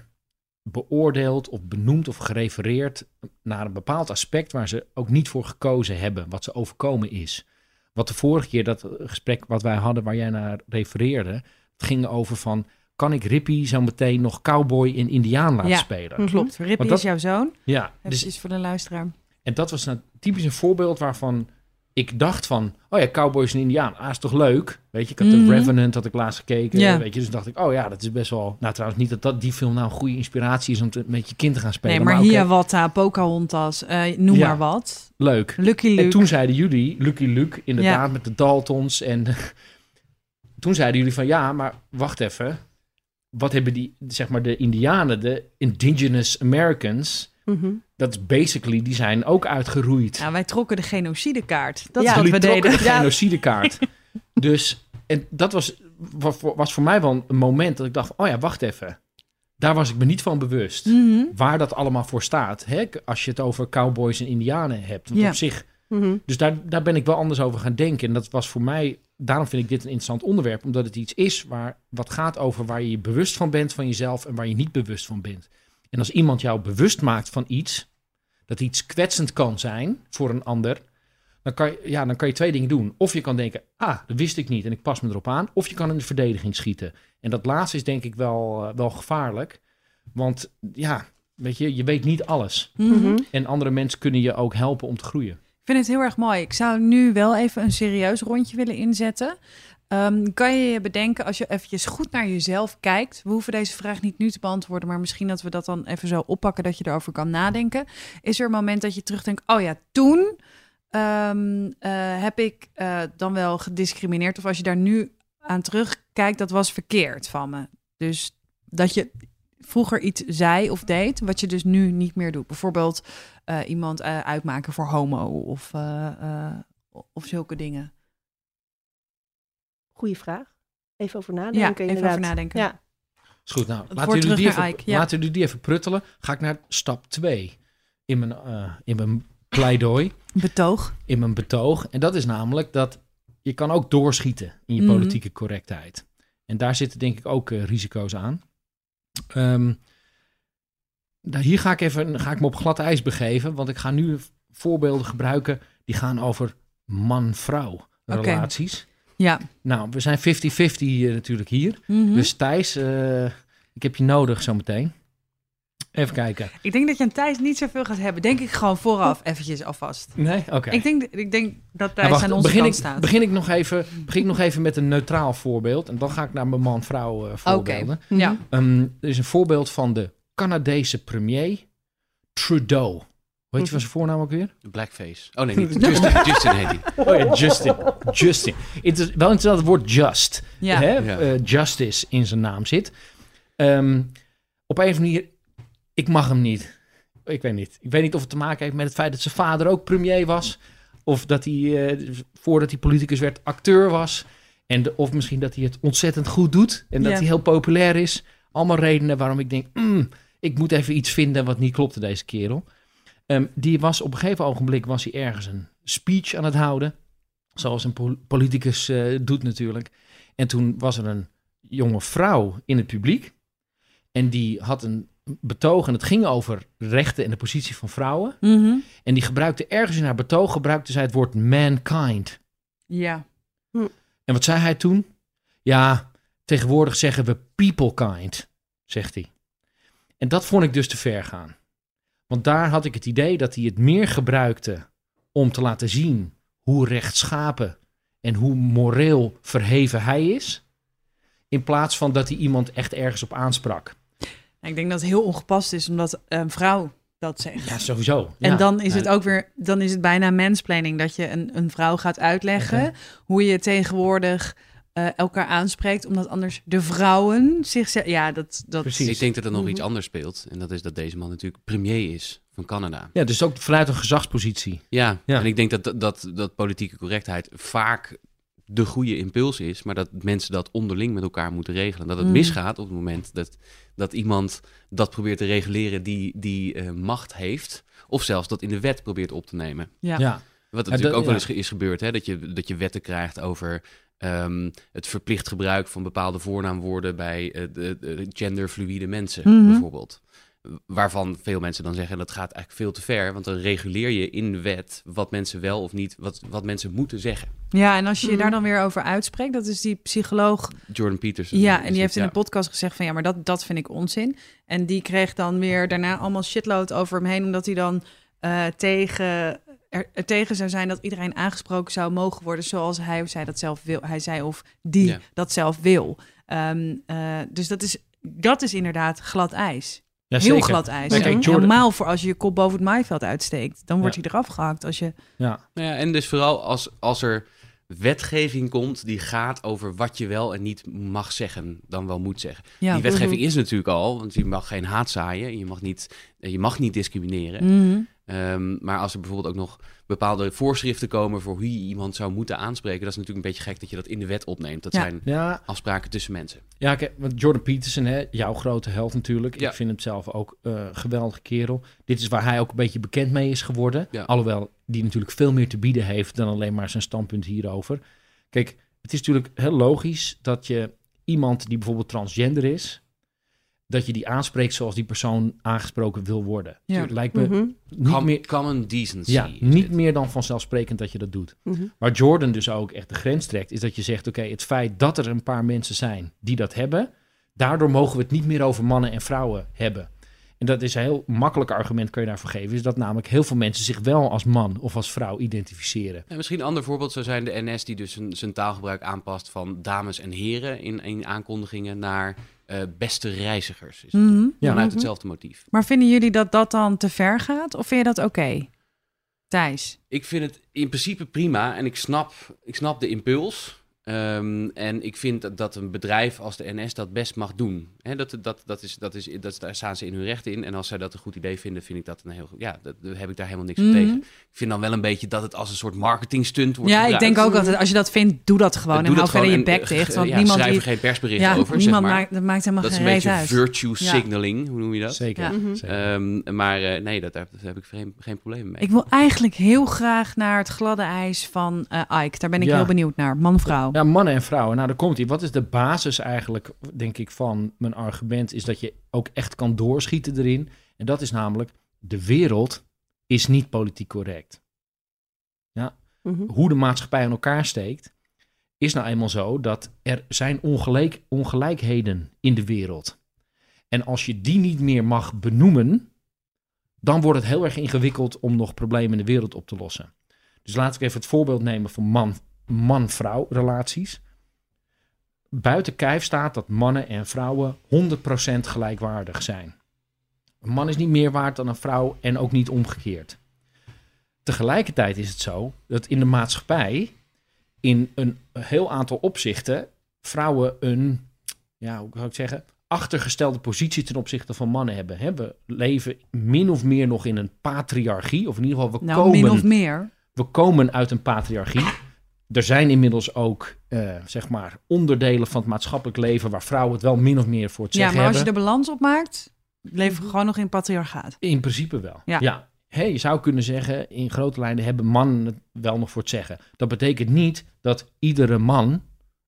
beoordeeld of benoemd of gerefereerd naar een bepaald aspect waar ze ook niet voor gekozen hebben, wat ze overkomen is. Wat de vorige keer, dat gesprek wat wij hadden waar jij naar refereerde, het ging over van, kan ik Rippie zo meteen nog cowboy en indiaan laten ja, spelen? Ja, klopt. Rippie Want dat, is jouw zoon. Ja. Dat dus, is voor de luisteraar. En dat was nou typisch een voorbeeld waarvan ik dacht van, oh ja, cowboys en indiaan, ah, is toch leuk? Weet je, ik had mm-hmm. The Revenant, had ik laatst gekeken, ja. weet je. Dus dacht ik, oh ja, dat is best wel... Nou, trouwens niet dat, dat die film nou een goede inspiratie is om te, met je kind te gaan spelen. Nee, maar, maar Hiawatha, okay. Pocahontas, uh, noem ja. maar wat. Leuk. Lucky Luke. En toen zeiden jullie, Lucky Luke, inderdaad, ja. met de Daltons. En toen zeiden jullie van, ja, maar wacht even. Wat hebben die, zeg maar, de indianen, de indigenous Americans... Mm-hmm. Dat is basically, die zijn ook uitgeroeid. Ja, wij trokken de genocide-kaart. Dat ja, is wat we deden. De ja. genocide-kaart. Dus, en dat was, was voor mij wel een moment dat ik dacht, oh ja, wacht even. Daar was ik me niet van bewust. Mm-hmm. Waar dat allemaal voor staat. Hè? Als je het over cowboys en indianen hebt. Want ja. op zich. Mm-hmm. Dus daar, daar ben ik wel anders over gaan denken. En dat was voor mij, daarom vind ik dit een interessant onderwerp. Omdat het iets is waar, wat gaat over waar je je bewust van bent van jezelf en waar je niet bewust van bent. En als iemand jou bewust maakt van iets, dat iets kwetsend kan zijn voor een ander, dan kan je, ja, dan kan je twee dingen doen. Of je kan denken, ah, dat wist ik niet en ik pas me erop aan. Of je kan in de verdediging schieten. En dat laatste is denk ik wel, wel gevaarlijk. Want ja, weet je, je weet niet alles. Mm-hmm. En andere mensen kunnen je ook helpen om te groeien. Ik vind het heel erg mooi. Ik zou nu wel even een serieus rondje willen inzetten. Um, kan je je bedenken, als je eventjes goed naar jezelf kijkt... We hoeven deze vraag niet nu te beantwoorden... maar misschien dat we dat dan even zo oppakken dat je erover kan nadenken. Is er een moment dat je terugdenkt... oh ja, toen um, uh, heb ik uh, dan wel gediscrimineerd... of als je daar nu aan terugkijkt, dat was verkeerd van me. Dus dat je vroeger iets zei of deed... wat je dus nu niet meer doet. Bijvoorbeeld uh, iemand uh, uitmaken voor homo of, uh, uh, of zulke dingen... Goeie vraag. Even over nadenken. Ja, even inderdaad. over nadenken. Ja. Is goed. Nou, laten jullie, die even, ja. laten jullie die even pruttelen. Ga ik naar stap twee in mijn, uh, in mijn pleidooi. Betoog. In mijn betoog. En dat is namelijk dat je kan ook doorschieten in je politieke mm-hmm. correctheid. En daar zitten denk ik ook uh, risico's aan. Um, nou, hier ga ik, even, ga ik me op glad ijs begeven, want ik ga nu voorbeelden gebruiken die gaan over man-vrouw relaties. Okay. Ja. Nou, we zijn vijftig vijftig uh, natuurlijk hier. Mm-hmm. Dus Thijs, uh, ik heb je nodig zometeen. Even kijken. Ik denk dat je aan Thijs niet zoveel gaat hebben. Denk ik gewoon vooraf eventjes alvast. Nee? Oké. Okay. Ik, denk, ik denk dat Thijs nou, wacht, aan onze kant ik, staat. Begin ik, nog even, begin ik nog even met een neutraal voorbeeld. En dan ga ik naar mijn man-vrouw uh, voorbeelden. Oké, okay. Ja. Um, er is een voorbeeld van de Canadese premier Trudeau. Weet je van zijn voornaam ook weer? Blackface. Oh nee, niet. Justin, Justin heet hij. Oh ja, Justin. Justin. Het is wel interessant dat het woord just, ja. Hè? Ja. Uh, justice in zijn naam zit. Um, op een of andere manier, ik mag hem niet. Ik weet niet. Ik weet niet of het te maken heeft met het feit dat zijn vader ook premier was. Of dat hij, uh, voordat hij politicus werd, acteur was. En de, of misschien dat hij het ontzettend goed doet. En dat ja. hij heel populair is. Allemaal redenen waarom ik denk, mm, ik moet even iets vinden wat niet klopte deze kerel. Um, die was op een gegeven ogenblik was hij ergens een speech aan het houden. Zoals een pol- politicus uh, doet natuurlijk. En toen was er een jonge vrouw in het publiek. En die had een betoog en het ging over rechten en de positie van vrouwen. Mm-hmm. En die gebruikte ergens in haar betoog gebruikte zij het woord mankind. Ja. Hm. En wat zei hij toen? Ja, tegenwoordig zeggen we peoplekind, zegt hij. En dat vond ik dus te ver gaan. Want daar had ik het idee dat hij het meer gebruikte om te laten zien hoe rechtschapen en hoe moreel verheven hij is. In plaats van dat hij iemand echt ergens op aansprak. Ik denk dat het heel ongepast is omdat een vrouw dat zegt. Ja, sowieso. En ja. dan is het ook weer, dan is het bijna mansplaining dat je een, een vrouw gaat uitleggen okay. hoe je tegenwoordig uh, elkaar aanspreekt. Omdat anders de vrouwen zich... Ja, dat... dat... Precies. Ik denk dat er nog iets anders speelt. En dat is dat deze man natuurlijk premier is van Canada. Ja, dus ook vanuit een gezagspositie. Ja, ja. En ik denk dat, dat, dat politieke correctheid vaak de goede impuls is, maar dat mensen dat onderling met elkaar moeten regelen. Dat het mm. misgaat op het moment dat, dat iemand dat probeert te reguleren die, die uh, macht heeft, of zelfs dat in de wet probeert op te nemen. Ja. Ja. Wat natuurlijk ja, dat, ook wel eens ja. is gebeurd, hè? Dat je, dat je wetten krijgt over um, het verplicht gebruik van bepaalde voornaamwoorden bij uh, de, de genderfluïde mensen, mm-hmm. bijvoorbeeld. Waarvan veel mensen dan zeggen, dat gaat eigenlijk veel te ver. Want dan reguleer je in de wet wat mensen wel of niet, wat, wat mensen moeten zeggen. Ja, en als je je daar dan weer over uitspreekt, dat is die psycholoog... Jordan Peterson. Ja, en die het, heeft in ja. een podcast gezegd van, ja, maar dat, dat vind ik onzin. En die kreeg dan weer daarna allemaal shitload over hem heen, omdat hij dan uh, tegen... Er, er tegen zou zijn dat iedereen aangesproken zou mogen worden zoals hij of zij dat zelf wil. Hij zei of die ja. dat zelf wil. Um, uh, dus dat is, dat is inderdaad glad ijs. Ja, heel zeker. Glad ijs. Kijk, Jordan... Helemaal voor als je je kop boven het maaiveld uitsteekt. Dan wordt ja. hij eraf gehakt. Als je... ja. Nou ja, en dus vooral als, als er wetgeving komt die gaat over wat je wel en niet mag zeggen, dan wel moet zeggen. Ja, die wetgeving is natuurlijk al, want je mag geen haat zaaien. Je mag niet, je mag niet discrimineren. Mm-hmm. Um, maar als er bijvoorbeeld ook nog bepaalde voorschriften komen voor hoe je iemand zou moeten aanspreken, dat is natuurlijk een beetje gek dat je dat in de wet opneemt. Dat ja. zijn ja. afspraken tussen mensen. Ja, kijk, want Jordan Peterson, hè, jouw grote held natuurlijk. Ja. Ik vind hem zelf ook een uh, geweldige kerel. Dit is waar hij ook een beetje bekend mee is geworden. Ja. Alhoewel die natuurlijk veel meer te bieden heeft dan alleen maar zijn standpunt hierover. Kijk, het is natuurlijk heel logisch dat je iemand die bijvoorbeeld transgender is, dat je die aanspreekt zoals die persoon aangesproken wil worden. Ja. Dus het lijkt me mm-hmm. niet Com- meer... Common decency. Ja, niet meer dan vanzelfsprekend dat je dat doet. Mm-hmm. Waar Jordan dus ook echt de grens trekt, is dat je zegt, oké, okay, het feit dat er een paar mensen zijn die dat hebben, daardoor mogen we het niet meer over mannen en vrouwen hebben. En dat is een heel makkelijk argument, kun je daarvoor geven, is dat namelijk heel veel mensen zich wel als man of als vrouw identificeren. En misschien een ander voorbeeld zou zijn de N S, die dus zijn, zijn taalgebruik aanpast van dames en heren in, in aankondigingen naar Uh, beste reizigers. Is het. Mm-hmm. Ja. Vanuit hetzelfde motief. Maar vinden jullie dat dat dan te ver gaat? Of vind je dat oké? Okay? Thijs? Ik vind het in principe prima. En ik snap, ik snap de impuls. Um, en ik vind dat, dat een bedrijf als de N S dat best mag doen. He, dat, dat, dat is, dat is, dat, daar staan ze in hun rechten in. En als zij dat een goed idee vinden, vind ik dat een heel goed... Ja, dat, daar heb ik daar helemaal niks mm-hmm. op tegen. Ik vind dan wel een beetje dat het als een soort marketingstunt wordt ja, gebruikt. Ik denk ook dat als je dat vindt, doe dat gewoon. Uh, doe en hou verder je bek dicht. Want ja, niemand schrijf er geen persbericht ja, over. Niemand zeg maar. maakt, dat maakt helemaal geen reet uit. Dat is een beetje virtue signaling, ja. hoe noem je dat? Zeker. Ja. Mm-hmm. Zeker. Um, maar uh, nee, dat, daar, daar heb ik geen, geen probleem mee. Ik wil eigenlijk heel graag naar het gladde ijs van uh, Aik. Daar ben ik ja. heel benieuwd naar. Man, vrouw. Ja, mannen en vrouwen. Nou, daar komt ie. Wat is de basis eigenlijk, denk ik, van mijn argument, is dat je ook echt kan doorschieten erin. En dat is namelijk, de wereld is niet politiek correct. Ja? Mm-hmm. Hoe de maatschappij in elkaar steekt, is nou eenmaal zo dat er zijn ongelijk, ongelijkheden in de wereld. En als je die niet meer mag benoemen, dan wordt het heel erg ingewikkeld om nog problemen in de wereld op te lossen. Dus laat ik even het voorbeeld nemen van man, man-vrouw relaties. Buiten kijf staat dat mannen en vrouwen honderd procent gelijkwaardig zijn. Een man is niet meer waard dan een vrouw en ook niet omgekeerd. Tegelijkertijd is het zo dat in de maatschappij in een heel aantal opzichten vrouwen een, ja, hoe zou ik zeggen, achtergestelde positie ten opzichte van mannen hebben. Hè? We leven min of meer nog in een patriarchie. Of in ieder geval, we nou, komen... min of meer. We komen uit een patriarchie. Er zijn inmiddels ook uh, zeg maar onderdelen van het maatschappelijk leven waar vrouwen het wel min of meer voor het zeggen hebben. Ja, maar als je de balans op maakt, leven we gewoon nog in patriarchaat. In principe wel, ja. ja. Hey, je zou kunnen zeggen, in grote lijnen hebben mannen het wel nog voor het zeggen. Dat betekent niet dat iedere man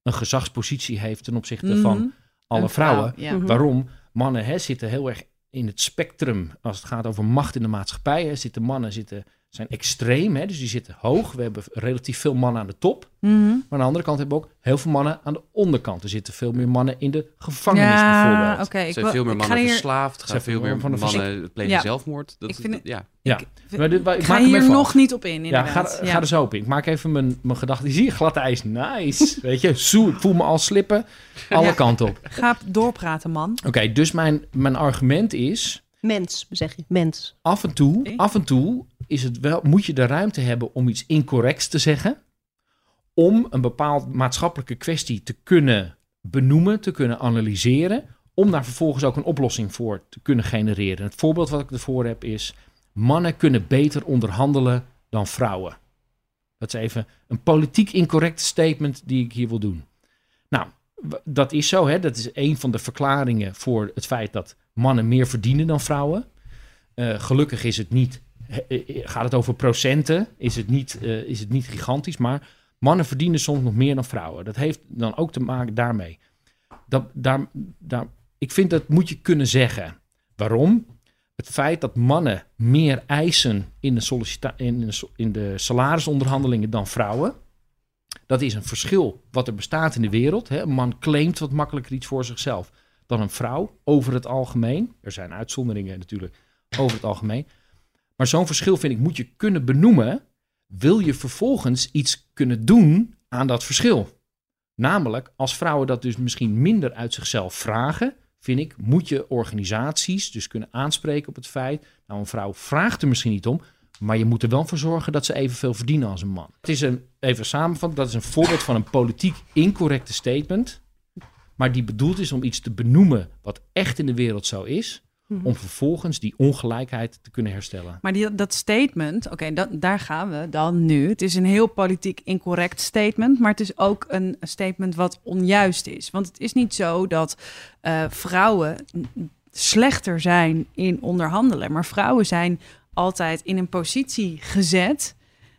een gezagspositie heeft ten opzichte mm-hmm. van alle vrouwen. Vrouw, ja. mm-hmm. Waarom? Mannen hè, zitten heel erg in het spectrum als het gaat over macht in de maatschappij. Hè, zitten mannen zitten... zijn extreem, hè? Dus die zitten hoog. We hebben relatief veel mannen aan de top. Mm-hmm. Maar aan de andere kant hebben we ook heel veel mannen aan de onderkant. Er zitten veel meer mannen in de gevangenis ja, bijvoorbeeld. Er okay, zijn wil, veel meer mannen hier... verslaafd. Er zijn veel meer van de mannen ik... plegen ja. zelfmoord. Dat, ik vind het... ja. ja. Ik, maar dit, maar, ik ga maak hier nog niet op in, inderdaad. Ja, ga, ja. ga er zo op in. Ik maak even mijn, mijn gedachten. Zie je, glad ijs. Nice. Weet je, zo, ik voel me al slippen. Alle ja. kanten op. Ga doorpraten, man. Oké, okay, dus mijn, mijn argument is... Mens, zeg je. Mens. Af en toe, okay. af en toe is het wel, moet je de ruimte hebben om iets incorrects te zeggen. Om een bepaald maatschappelijke kwestie te kunnen benoemen, te kunnen analyseren. Om daar vervolgens ook een oplossing voor te kunnen genereren. Het voorbeeld wat ik ervoor heb is, mannen kunnen beter onderhandelen dan vrouwen. Dat is even een politiek incorrect statement die ik hier wil doen. Nou, dat is zo, hè? Dat is een van de verklaringen voor het feit dat mannen meer verdienen dan vrouwen. Uh, gelukkig is het niet, gaat het over procenten, is het, niet, uh, is het niet gigantisch, maar mannen verdienen soms nog meer dan vrouwen. Dat heeft dan ook te maken daarmee. Dat, daar, daar, ik vind dat moet je kunnen zeggen. Waarom? Het feit dat mannen meer eisen in de, sollicita- in de, in de salarisonderhandelingen dan vrouwen, dat is een verschil wat er bestaat in de wereld. Hè? Een man claimt wat makkelijker iets voor zichzelf dan een vrouw, over het algemeen. Er zijn uitzonderingen natuurlijk, over het algemeen. Maar zo'n verschil, vind ik, moet je kunnen benoemen. Wil je vervolgens iets kunnen doen aan dat verschil? Namelijk, als vrouwen dat dus misschien minder uit zichzelf vragen, vind ik, moet je organisaties dus kunnen aanspreken op het feit, nou, een vrouw vraagt er misschien niet om, maar je moet er wel voor zorgen dat ze evenveel verdienen als een man. Het is een, even samenvatten, dat is een voorbeeld van een politiek incorrecte statement, maar die bedoeld is om iets te benoemen wat echt in de wereld zo is, mm-hmm. om vervolgens die ongelijkheid te kunnen herstellen. Maar die, dat statement, oké, okay, dat, daar gaan we dan nu. Het is een heel politiek incorrect statement, maar het is ook een statement wat onjuist is. Want het is niet zo dat uh, vrouwen slechter zijn in onderhandelen, maar vrouwen zijn altijd in een positie gezet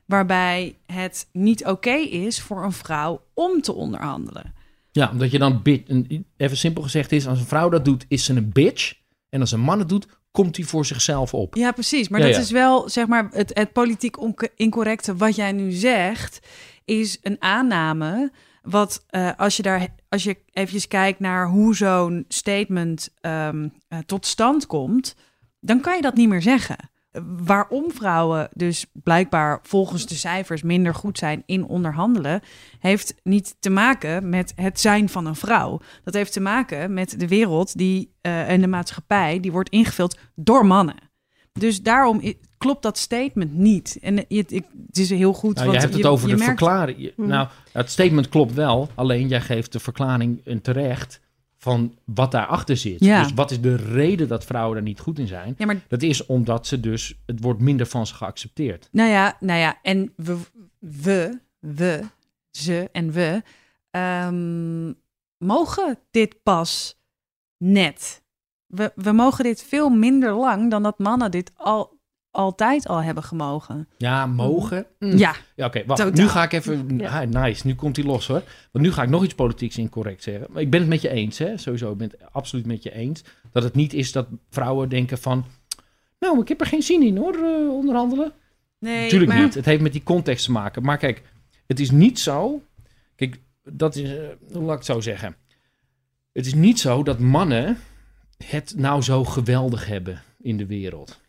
waarbij het niet oké okay is voor een vrouw om te onderhandelen. Ja, omdat je dan, bit, even simpel gezegd is, als een vrouw dat doet, is ze een bitch. En als een man het doet, komt hij voor zichzelf op. Ja, precies. Maar ja, dat ja. is wel, zeg maar, het, het politiek incorrecte wat jij nu zegt, is een aanname. Wat uh, als je daar, als je eventjes kijkt naar hoe zo'n statement um, uh, tot stand komt, dan kan je dat niet meer zeggen. Waarom vrouwen dus blijkbaar volgens de cijfers minder goed zijn in onderhandelen, heeft niet te maken met het zijn van een vrouw. Dat heeft te maken met de wereld die, uh, en de maatschappij die wordt ingevuld door mannen. Dus daarom klopt dat statement niet. En het, het is heel goed. Nou, want je hebt het je, over je de merkt... verklaring. Nou, het statement klopt wel, alleen jij geeft de verklaring een terecht van wat daarachter zit. Ja. Dus wat is de reden dat vrouwen daar niet goed in zijn? Ja, maar dat is omdat ze dus, het wordt minder van ze geaccepteerd. Nou ja, nou ja, en we, we, we ze en we, um, mogen dit pas net. We, we mogen dit veel minder lang dan dat mannen dit al altijd al hebben gemogen. Ja, mogen? Mm. Ja. Ja, oké, okay, wacht. Totaal. Nu ga ik even... Ja. Ah, nice, nu komt hij los hoor. Want nu ga ik nog iets politieks incorrect zeggen. Maar ik ben het met je eens, hè. Sowieso, ik ben het absoluut met je eens. Dat het niet is dat vrouwen denken van... Nou, ik heb er geen zin in hoor, uh, onderhandelen. Nee, natuurlijk maar... niet. Het heeft met die context te maken. Maar kijk, het is niet zo... Kijk, dat is... Uh, hoe laat ik het zo zeggen? Het is niet zo dat mannen het nou zo geweldig hebben in de wereld.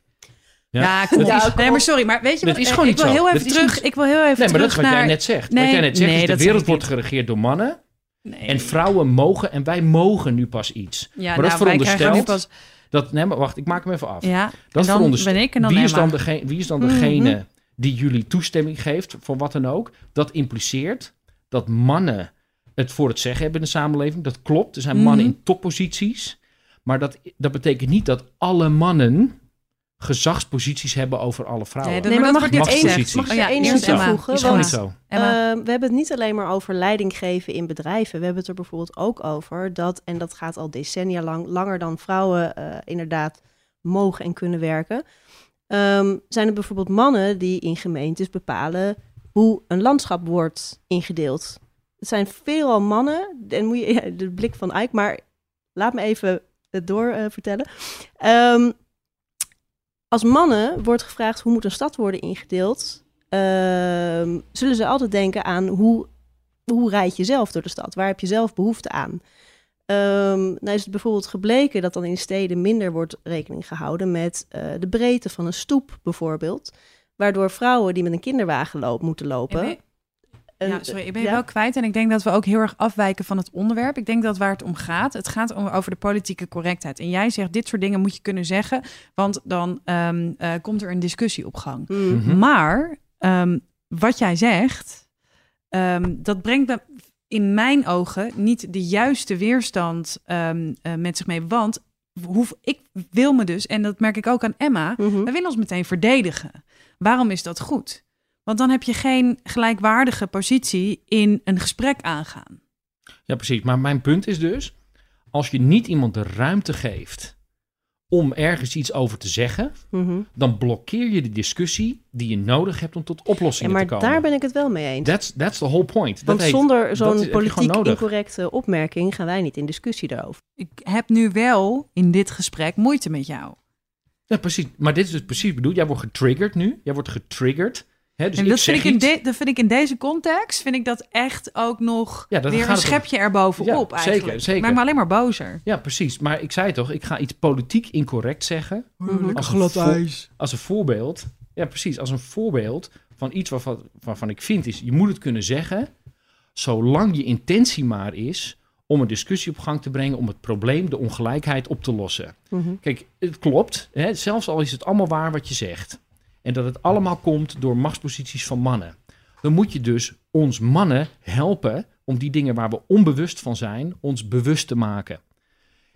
Ja, ja, kom, ja is, nee, maar sorry, maar weet je wat? Is gewoon ik, wil heel even terug, niet... ik wil heel even nee, terug naar... Nee, maar dat is wat naar... jij net zegt. Nee, wat jij net zegt nee, is, de wereld wordt geregeerd door mannen. Nee. En vrouwen mogen en wij mogen nu pas iets. Ja, maar nou, dat veronderstelt... Nu pas... Dat, nee, maar wacht, ik maak hem even af. Ja, dat veronderstelt... Ben ik en dan wie, is dan degene, wie is dan degene mm-hmm. die jullie toestemming geeft voor wat dan ook? Dat impliceert dat mannen het voor het zeggen hebben in de samenleving. Dat klopt, er zijn mm-hmm. mannen in topposities. Maar dat, dat betekent niet dat alle mannen... gezagsposities hebben over alle vrouwen. Nee, dat nee maar mag ik dit eens mag ik één iets toevoegen? Is gewoon niet zo. Uh, we hebben het niet alleen maar over leiding geven in bedrijven. We hebben het er bijvoorbeeld ook over dat, en dat gaat al decennia lang, langer dan vrouwen uh, inderdaad mogen en kunnen werken. Um, zijn er bijvoorbeeld mannen die in gemeentes bepalen hoe een landschap wordt ingedeeld? Het zijn veelal mannen. En moet je de blik van Aik, maar laat me even het door uh, vertellen. Um, Als mannen wordt gevraagd hoe moet een stad worden ingedeeld... Uh, zullen ze altijd denken aan hoe, hoe rijd je zelf door de stad? Waar heb je zelf behoefte aan? Um, nou is het bijvoorbeeld gebleken dat dan in steden minder wordt rekening gehouden... met uh, de breedte van een stoep bijvoorbeeld. Waardoor vrouwen die met een kinderwagen loop, moeten lopen... Ik ben, ja, sorry, ik ben ja. wel kwijt en ik denk dat we ook heel erg afwijken van het onderwerp. Ik denk dat waar het om gaat, het gaat om, over de politieke correctheid. En jij zegt, dit soort dingen moet je kunnen zeggen... want dan um, uh, komt er een discussie op gang. Mm-hmm. Maar um, wat jij zegt, um, dat brengt me in mijn ogen... niet de juiste weerstand um, uh, met zich mee, want... Hoef, ik wil me dus, en dat merk ik ook aan Emma... Mm-hmm. we willen ons meteen verdedigen. Waarom is dat goed? Want dan heb je geen gelijkwaardige positie in een gesprek aangaan. Ja, precies. Maar mijn punt is dus... als je niet iemand de ruimte geeft om ergens iets over te zeggen... Mm-hmm. dan blokkeer je de discussie die je nodig hebt om tot oplossingen ja, te komen. Maar daar ben ik het wel mee eens. That's, that's the whole point. Want dat zonder heeft, zo'n dat politiek incorrecte opmerking... gaan wij niet in discussie daarover. Ik heb nu wel in dit gesprek moeite met jou. Ja, precies. Maar dit is dus precies bedoeld. Jij wordt getriggerd nu. Jij wordt getriggerd... He, dus en dat vind ik, in de, dat vind ik in deze context, vind ik dat echt ook nog ja, weer een schepje erbovenop ja, eigenlijk. Zeker, zeker. Maakt me alleen maar bozer. Ja, precies. Maar ik zei toch, ik ga iets politiek incorrect zeggen. Mm, als, glad een vo- ijs. als een voorbeeld. Ja, precies. Als een voorbeeld van iets waarvan, waarvan ik vind is, je moet het kunnen zeggen, zolang je intentie maar is om een discussie op gang te brengen, om het probleem, de ongelijkheid op te lossen. Mm-hmm. Kijk, het klopt. Hè, zelfs al is het allemaal waar wat je zegt. En dat het allemaal komt door machtsposities van mannen. Dan moet je dus ons mannen helpen om die dingen waar we onbewust van zijn, ons bewust te maken.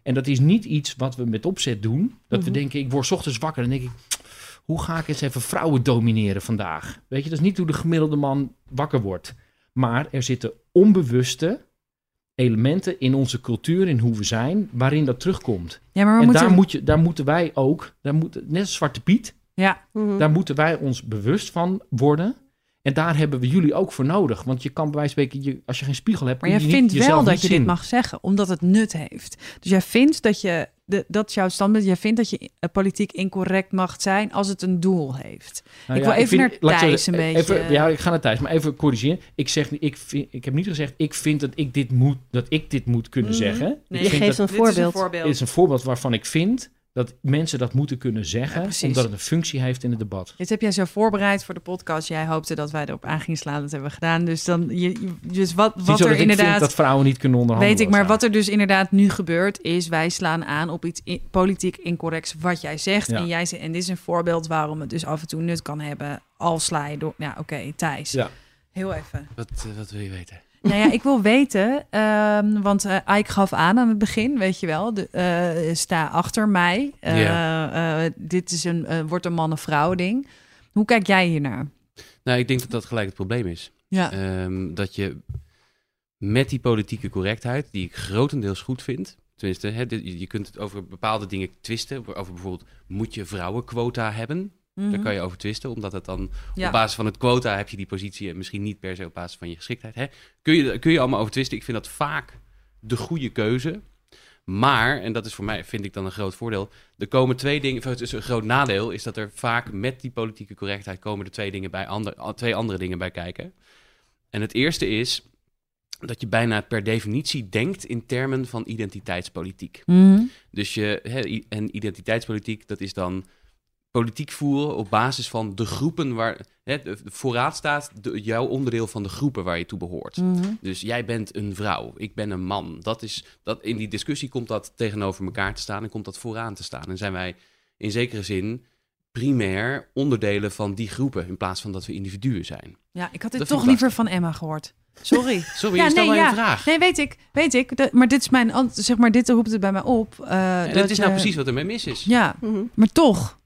En dat is niet iets wat we met opzet doen. Dat mm-hmm. we denken, ik word ochtends wakker en denk ik, hoe ga ik eens even vrouwen domineren vandaag? Weet je, dat is niet hoe de gemiddelde man wakker wordt. Maar er zitten onbewuste elementen in onze cultuur, in hoe we zijn, waarin dat terugkomt. Ja, maar we en moeten... daar, moet je, daar moeten wij ook, daar moet, net als Zwarte Piet... Ja. Mm-hmm. Daar moeten wij ons bewust van worden. En daar hebben we jullie ook voor nodig. Want je kan bij wijze van spreken, je, als je geen spiegel hebt... Maar jij je vindt niet, wel dat je zin. dit mag zeggen, omdat het nut heeft. Dus jij vindt dat je, de, dat is jouw standpunt, jij vindt dat je politiek incorrect mag zijn als het een doel heeft. Nou, ik ja, wil even ik vind, naar Thijs een even, beetje... Even, ja, ik ga naar Thijs, maar even corrigeren. Ik, zeg, ik, vind, ik heb niet gezegd, ik vind dat ik dit moet, dat ik dit moet kunnen mm-hmm. zeggen. Nee, je geeft dat, een voorbeeld. Dit is een voorbeeld. Dit is een voorbeeld waarvan ik vind... dat mensen dat moeten kunnen zeggen, ja, omdat het een functie heeft in het debat. Dit heb jij zo voorbereid voor de podcast. Jij hoopte dat wij erop aan gingen slaan. Dat hebben we gedaan. Dus, dan, je, dus wat, wat er inderdaad... Vind dat vrouwen niet kunnen onderhandelen. Weet ik, maar wat er dus inderdaad nu gebeurt... is wij slaan aan op iets in, politiek incorrects wat jij zegt. Ja. En, jij, en dit is een voorbeeld waarom het dus af en toe nut kan hebben. Al sla je door... Nou, oké, okay, Thijs. Ja. Heel even. Wat, wat wil je weten? Nou ja, ik wil weten, um, want uh, Aik gaf aan aan het begin, weet je wel, de, uh, sta achter mij. Uh, yeah. uh, dit is een, uh, wordt een man-vrouw ding. Hoe kijk jij hiernaar? Nou, ik denk dat dat gelijk het probleem is. Ja. Um, dat je met die politieke correctheid, die ik grotendeels goed vind, tenminste, hè, dit, je kunt het over bepaalde dingen twisten, over bijvoorbeeld, moet je vrouwenquota hebben? Mm-hmm. Daar kan je over twisten, omdat het dan ja. op basis van het quota heb je die positie en misschien niet per se op basis van je geschiktheid. Hè? Kun je, kun je allemaal over twisten. Ik vind dat vaak de goede keuze. Maar, en dat is voor mij, vind ik dan een groot voordeel, er komen twee dingen, het is een groot nadeel, is dat er vaak met die politieke correctheid komen er twee, dingen bij ander, twee andere dingen bij kijken. En het eerste is dat je bijna per definitie denkt in termen van identiteitspolitiek. Mm-hmm. Dus je, he, en identiteitspolitiek, dat is dan politiek voeren op basis van de groepen waar... He, voorraad staat de, jouw onderdeel van de groepen waar je toe behoort. Mm-hmm. Dus jij bent een vrouw, ik ben een man. Dat is, dat, in die discussie komt dat tegenover elkaar te staan en komt dat vooraan te staan. En zijn wij in zekere zin primair onderdelen van die groepen in plaats van dat we individuen zijn. Ja, ik had dit dat toch liever lastig. van Emma gehoord. Sorry. Sorry, ja, je stel nee, maar ja. een vraag. Nee, weet ik. Weet ik. De, maar dit is mijn antwoord. Zeg maar, dit roept het bij mij op. Uh, en dat is nou je... precies wat er mee mis is. Ja, mm-hmm. maar toch.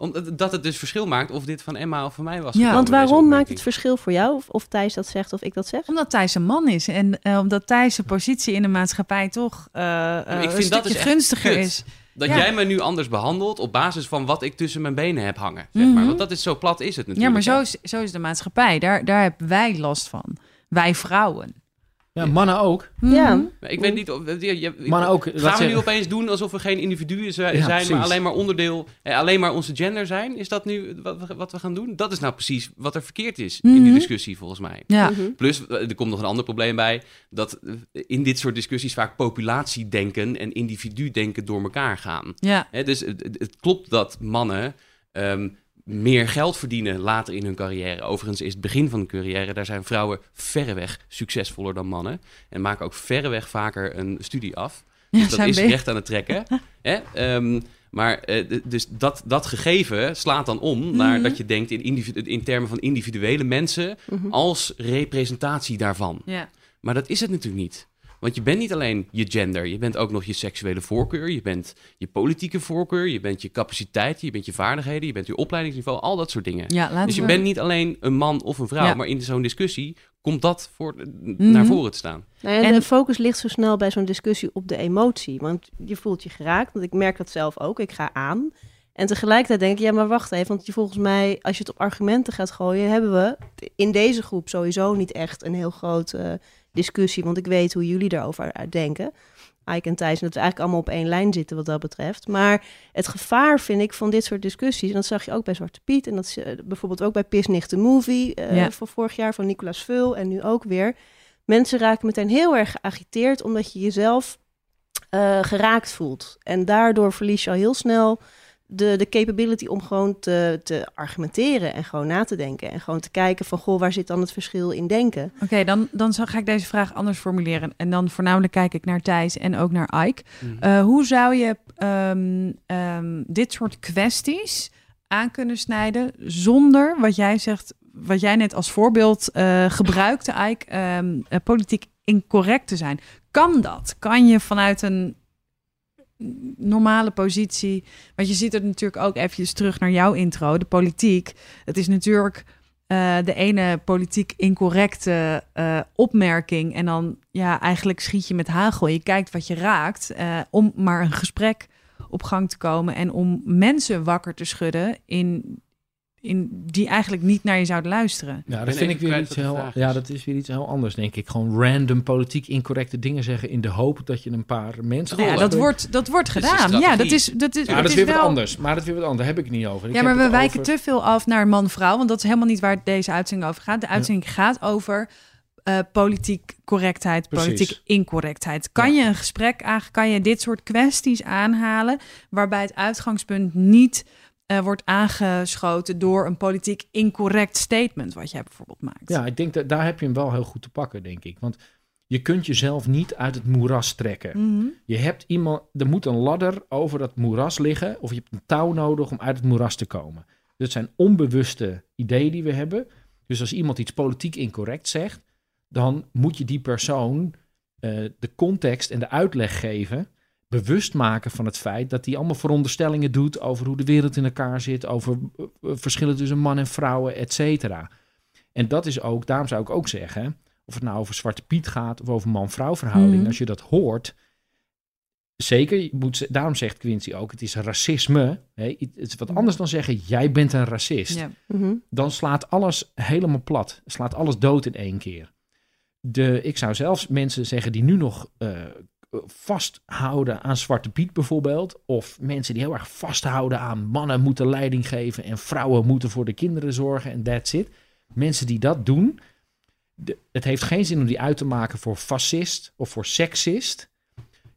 Omdat het dus verschil maakt of dit van Emma of van mij was. Ja, want waarom maakt het verschil voor jou? Of, of Thijs dat zegt of ik dat zeg? Omdat Thijs een man is. En uh, omdat Thijs zijn positie in de maatschappij toch uh, uh, ik vind een stukje dat gunstiger kut. is. Dat ja. jij me nu anders behandelt op basis van wat ik tussen mijn benen heb hangen. Zeg maar. Mm-hmm. Want dat is zo plat is het natuurlijk. Ja, maar zo is, zo is de maatschappij. Daar, daar hebben wij last van. Wij vrouwen. Ja, mannen ook. Ja. Ik weet niet of... Mannen ook. Gaan we zeggen. nu opeens doen alsof we geen individuen zijn, ja, maar precies. alleen maar onderdeel... alleen maar onze gender zijn? Is dat nu wat we gaan doen? Dat is nou precies wat er verkeerd is mm-hmm. in die discussie, volgens mij. Ja. Mm-hmm. Plus, er komt nog een ander probleem bij... dat in dit soort discussies vaak populatiedenken en individudenken door elkaar gaan. Ja. He, dus het, het klopt dat mannen... Um, meer geld verdienen later in hun carrière. Overigens is het begin van de carrière... daar zijn vrouwen verreweg succesvoller dan mannen... en maken ook verreweg vaker een studie af. Ja, dus dat is big. recht aan het trekken. Hè? Um, maar uh, dus dat, dat gegeven slaat dan om... Mm-hmm. naar dat je denkt in, individu- in termen van individuele mensen... Mm-hmm. als representatie daarvan. Yeah. Maar dat is het natuurlijk niet. Want je bent niet alleen je gender, je bent ook nog je seksuele voorkeur, je bent je politieke voorkeur, je bent je capaciteiten, je bent je vaardigheden, je bent je opleidingsniveau, al dat soort dingen. Ja, dus je we... bent niet alleen een man of een vrouw, ja. maar in zo'n discussie komt dat voor, mm-hmm. naar voren te staan. Nou ja, en de focus ligt zo snel bij zo'n discussie op de emotie, want je voelt je geraakt, want ik merk dat zelf ook, ik ga aan. En tegelijkertijd denk ik, ja, maar wacht even, want je, volgens mij, als je het op argumenten gaat gooien, hebben we in deze groep sowieso niet echt een heel groot... Uh, discussie, want ik weet hoe jullie daarover denken. Aik en Thijs, en dat we eigenlijk allemaal op één lijn zitten wat dat betreft. Maar het gevaar, vind ik, van dit soort discussies... en dat zag je ook bij Zwarte Piet... en dat is, uh, bijvoorbeeld ook bij Pisnicht de Movie... Uh, ja. van vorig jaar van Nicolaas Veul en nu ook weer. Mensen raken meteen heel erg geagiteerd... omdat je jezelf uh, geraakt voelt. En daardoor verlies je al heel snel... De, de capability om gewoon te, te argumenteren en gewoon na te denken. En gewoon te kijken van, goh, waar zit dan het verschil in denken? Oké, okay, dan, dan ga ik deze vraag anders formuleren. En dan voornamelijk kijk ik naar Thijs en ook naar Aik. Mm-hmm. Uh, hoe zou je um, um, dit soort kwesties aan kunnen snijden... zonder wat jij zegt, wat jij net als voorbeeld uh, gebruikte, Aik... Um, uh, politiek incorrect te zijn? Kan dat? Kan je vanuit een... normale positie, want je ziet het natuurlijk ook eventjes terug naar jouw intro, de politiek. Het is natuurlijk uh, de ene politiek incorrecte uh, opmerking en dan ja, eigenlijk schiet je met hagel. Je kijkt wat je raakt uh, om maar een gesprek op gang te komen en om mensen wakker te schudden in, in die eigenlijk niet naar je zouden luisteren. Ja, dat vind ik weer iets heel, ja, dat is weer iets heel anders, denk ik. Gewoon random politiek incorrecte dingen zeggen in de hoop dat je een paar mensen... Nou ja, dat wordt, dat wordt gedaan. Dat ja, dat is, dat is, ja, dat is weer wel... wat anders. Maar dat is weer wat anders. Daar heb ik niet over. Ik ja, maar we wijken over... te veel af naar man-vrouw, want dat is helemaal niet waar deze uitzending over gaat. De uitzending ja. gaat over uh, politiek correctheid, Precies. politiek incorrectheid. Kan ja. je een gesprek aan, kan je dit soort kwesties aanhalen waarbij het uitgangspunt niet... Uh, wordt aangeschoten door een politiek incorrect statement... wat jij bijvoorbeeld maakt. Ja, ik denk dat daar heb je hem wel heel goed te pakken, denk ik. Want je kunt jezelf niet uit het moeras trekken. Mm-hmm. Je hebt iemand... Er moet een ladder over dat moeras liggen... of je hebt een touw nodig om uit het moeras te komen. Dat zijn onbewuste ideeën die we hebben. Dus als iemand iets politiek incorrect zegt... dan moet je die persoon uh, de context en de uitleg geven... bewust maken van het feit dat hij allemaal veronderstellingen doet... over hoe de wereld in elkaar zit... over verschillen tussen man en vrouwen, et cetera. En dat is ook, daarom zou ik ook zeggen... of het nou over Zwarte Piet gaat of over man-vrouw verhouding... Mm-hmm. Als je dat hoort, Zeker, je moet, daarom zegt Quincy ook, het is racisme. Hè? Het is wat anders dan zeggen, jij bent een racist. Ja. Mm-hmm. Dan slaat alles helemaal plat. Slaat alles dood in één keer. De, ik zou zelfs mensen zeggen die nu nog uh, vasthouden aan Zwarte Piet bijvoorbeeld. Of mensen die heel erg vasthouden aan mannen moeten leiding geven. En vrouwen moeten voor de kinderen zorgen en that's it. Mensen die dat doen. De, het heeft geen zin om die uit te maken voor fascist of voor seksist.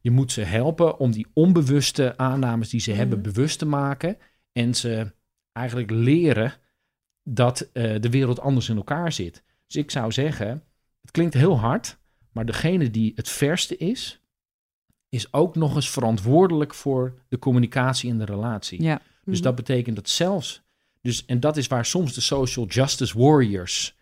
Je moet ze helpen om die onbewuste aannames die ze mm-hmm. hebben bewust te maken. En ze eigenlijk leren dat uh, de wereld anders in elkaar zit. Dus ik zou zeggen, het klinkt heel hard, maar degene die het verste is, is ook nog eens verantwoordelijk voor de communicatie en de relatie. Ja. Dus mm-hmm. dat betekent dat zelfs, dus, en dat is waar soms de social justice warriors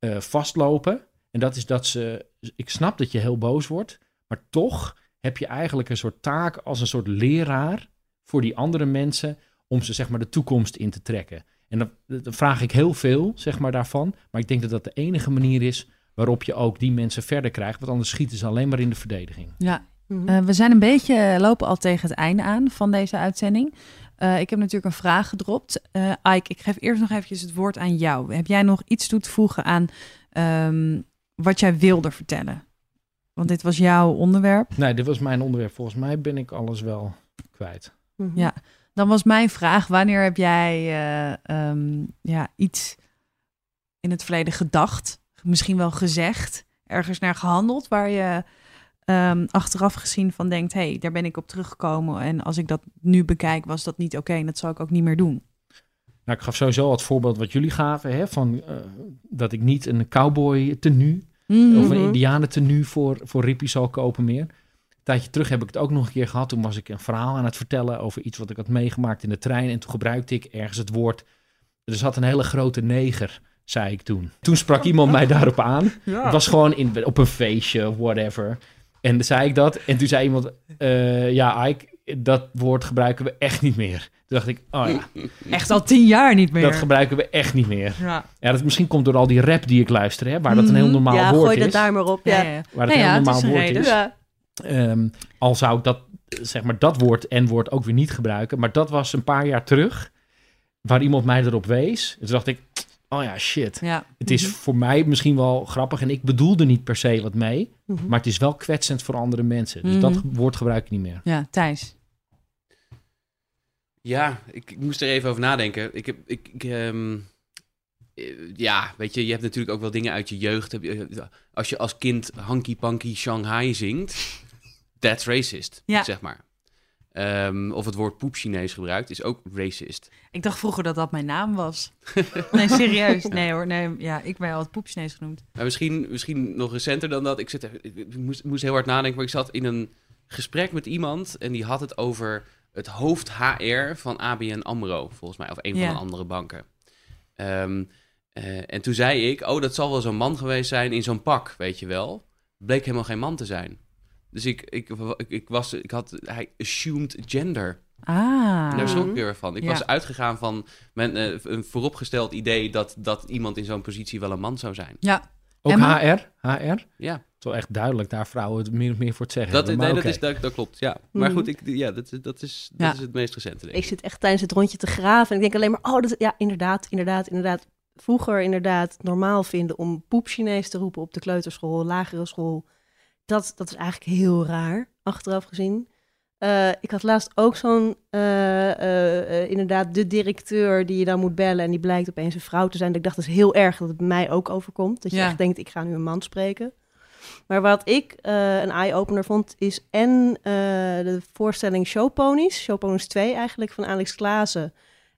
uh, vastlopen. En dat is dat ze, ik snap dat je heel boos wordt, maar toch heb je eigenlijk een soort taak als een soort leraar voor die andere mensen om ze zeg maar de toekomst in te trekken. En dan, dan vraag ik heel veel zeg maar daarvan, maar ik denk dat dat de enige manier is waarop je ook die mensen verder krijgt, want anders schieten ze alleen maar in de verdediging. Ja, mm-hmm. uh, we zijn een beetje, lopen al tegen het einde aan van deze uitzending. Uh, ik heb natuurlijk een vraag gedropt. Uh, Aik, ik geef eerst nog eventjes het woord aan jou. Heb jij nog iets toe te voegen aan um, wat jij wilde vertellen? Want dit was jouw onderwerp. Nee, dit was mijn onderwerp. Volgens mij ben ik alles wel kwijt. Mm-hmm. Ja, dan was mijn vraag. Wanneer heb jij uh, um, ja, iets in het verleden gedacht? Misschien wel gezegd? Ergens naar gehandeld? Waar je um, achteraf gezien van denkt, hé, hey, daar ben ik op teruggekomen. En als ik dat nu bekijk, was dat niet oké. Okay, en dat zal ik ook niet meer doen. Nou, ik gaf sowieso het voorbeeld wat jullie gaven. Hè, van, uh, dat ik niet een cowboy tenue... Mm-hmm. Of een indianentenu voor, voor Rippie zal kopen meer. Een tijdje terug heb ik het ook nog een keer gehad. Toen was ik een verhaal aan het vertellen over iets wat ik had meegemaakt in de trein. En toen gebruikte ik ergens het woord. Er zat een hele grote neger, zei ik toen. Toen sprak iemand mij daarop aan. Ja. Het was gewoon in, op een feestje, whatever. En dan zei ik dat. En toen zei iemand, uh, ja Aik, dat woord gebruiken we echt niet meer. Toen dacht ik, oh ja. Echt al tien jaar niet meer. Dat gebruiken we echt niet meer. Ja. Ja, dat misschien komt door al die rap die ik luister, hè, waar dat een heel normaal ja, woord is. Ja, gooi dat daar maar op. Ja. Ja, ja. Waar dat ja, ja, een heel normaal woord reden. Is. Ja. Um, al zou ik dat, zeg maar, dat woord en woord ook weer niet gebruiken. Maar dat was een paar jaar terug, waar iemand mij erop wees. Toen dacht ik, oh ja, shit. Ja. Het is mm-hmm. voor mij misschien wel grappig en ik bedoelde niet per se wat mee. Mm-hmm. Maar het is wel kwetsend voor andere mensen. Dus mm-hmm. dat woord gebruik ik niet meer. Ja, Thijs. Ja, ik, ik moest er even over nadenken. Ik heb, ik, ik um, ja, weet je, je hebt natuurlijk ook wel dingen uit je jeugd. Als je als kind Hanky Panky Shanghai zingt, that's racist, ja. zeg maar. Um, of het woord poep Chinees gebruikt, is ook racist. Ik dacht vroeger dat dat mijn naam was. Nee, serieus. Nee hoor, nee, ja, ik ben altijd poep Chinees genoemd. Maar misschien, misschien nog recenter dan dat. Ik, zit, ik moest, moest heel hard nadenken, maar ik zat in een gesprek met iemand en die had het over het hoofd H R van A B N AMRO, volgens mij. Of een yeah. van de andere banken. Um, uh, en toen zei ik, oh, dat zal wel zo'n man geweest zijn in zo'n pak, weet je wel. Bleek helemaal geen man te zijn. Dus ik, ik, ik, ik, was, ik had, hij assumed gender. Ah. En daar schrok ik weer van. Ik ja. was uitgegaan van mijn, uh, een vooropgesteld idee dat, dat iemand in zo'n positie wel een man zou zijn. Ja. Ook Emma? H R? H R? Ja. Het is wel echt duidelijk daar vrouwen het meer of meer voor het zeggen. Dat, nee, okay. dat, is, dat, dat klopt, ja. Maar goed, ik, ja, dat, dat, is, dat ja. is het meest recente. Ik. ik zit echt tijdens het rondje te graven en ik denk alleen maar, oh, dat, ja, inderdaad, inderdaad, inderdaad. Vroeger inderdaad normaal vinden om poep Chinees te roepen op de kleuterschool, lagere school. Dat, dat is eigenlijk heel raar, achteraf gezien. Uh, ik had laatst ook zo'n, uh, uh, uh, inderdaad, de directeur die je dan moet bellen en die blijkt opeens een vrouw te zijn. Dat ik dacht, dat is heel erg dat het mij ook overkomt. Dat je ja. echt denkt, ik ga nu een man spreken. Maar wat ik uh, een eye-opener vond, is en uh, de voorstelling Showponies, Showponies twee eigenlijk, van Alex Klaassen.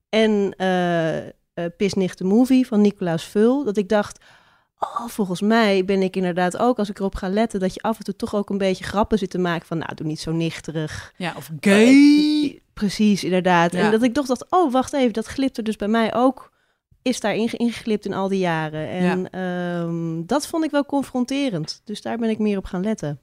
En uh, uh, Pisnicht de Movie van Nicolaas Vul. Dat ik dacht, oh, volgens mij ben ik inderdaad ook, als ik erop ga letten, dat je af en toe toch ook een beetje grappen zit te maken van, nou, doe niet zo nichterig. Ja, of gay. Uh, precies, inderdaad. Ja. En dat ik toch dacht, oh, wacht even, dat glipt er dus bij mij ook. Is daar ingeglipt in al die jaren. En ja. um, dat vond ik wel confronterend. Dus daar ben ik meer op gaan letten.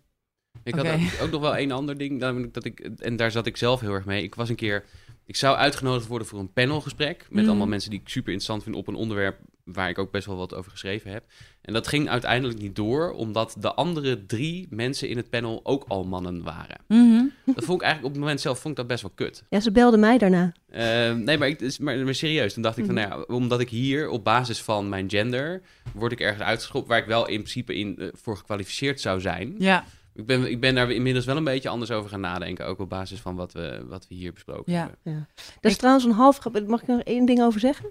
Ik okay. had ook, ook nog wel een ander ding. Dat ik, en daar zat ik zelf heel erg mee. Ik was een keer, ik zou uitgenodigd worden voor een panelgesprek. Met mm. allemaal mensen die ik super interessant vind op een onderwerp waar ik ook best wel wat over geschreven heb. En dat ging uiteindelijk niet door, omdat de andere drie mensen in het panel ook al mannen waren. Mm-hmm. Dat vond ik eigenlijk op het moment zelf vond ik dat best wel kut. Ja, ze belden mij daarna. Uh, nee, maar, ik, maar, maar serieus. Toen dacht ik van, mm-hmm. nou ja, omdat ik hier op basis van mijn gender word ik ergens uitgeschopt waar ik wel in principe in, uh, voor gekwalificeerd zou zijn. Ja. Ik ben, ik ben daar inmiddels wel een beetje anders over gaan nadenken. Ook op basis van wat we, wat we hier besproken ja. hebben. Ja. Dat is ik... trouwens een half grap. Mag ik er nog één ding over zeggen?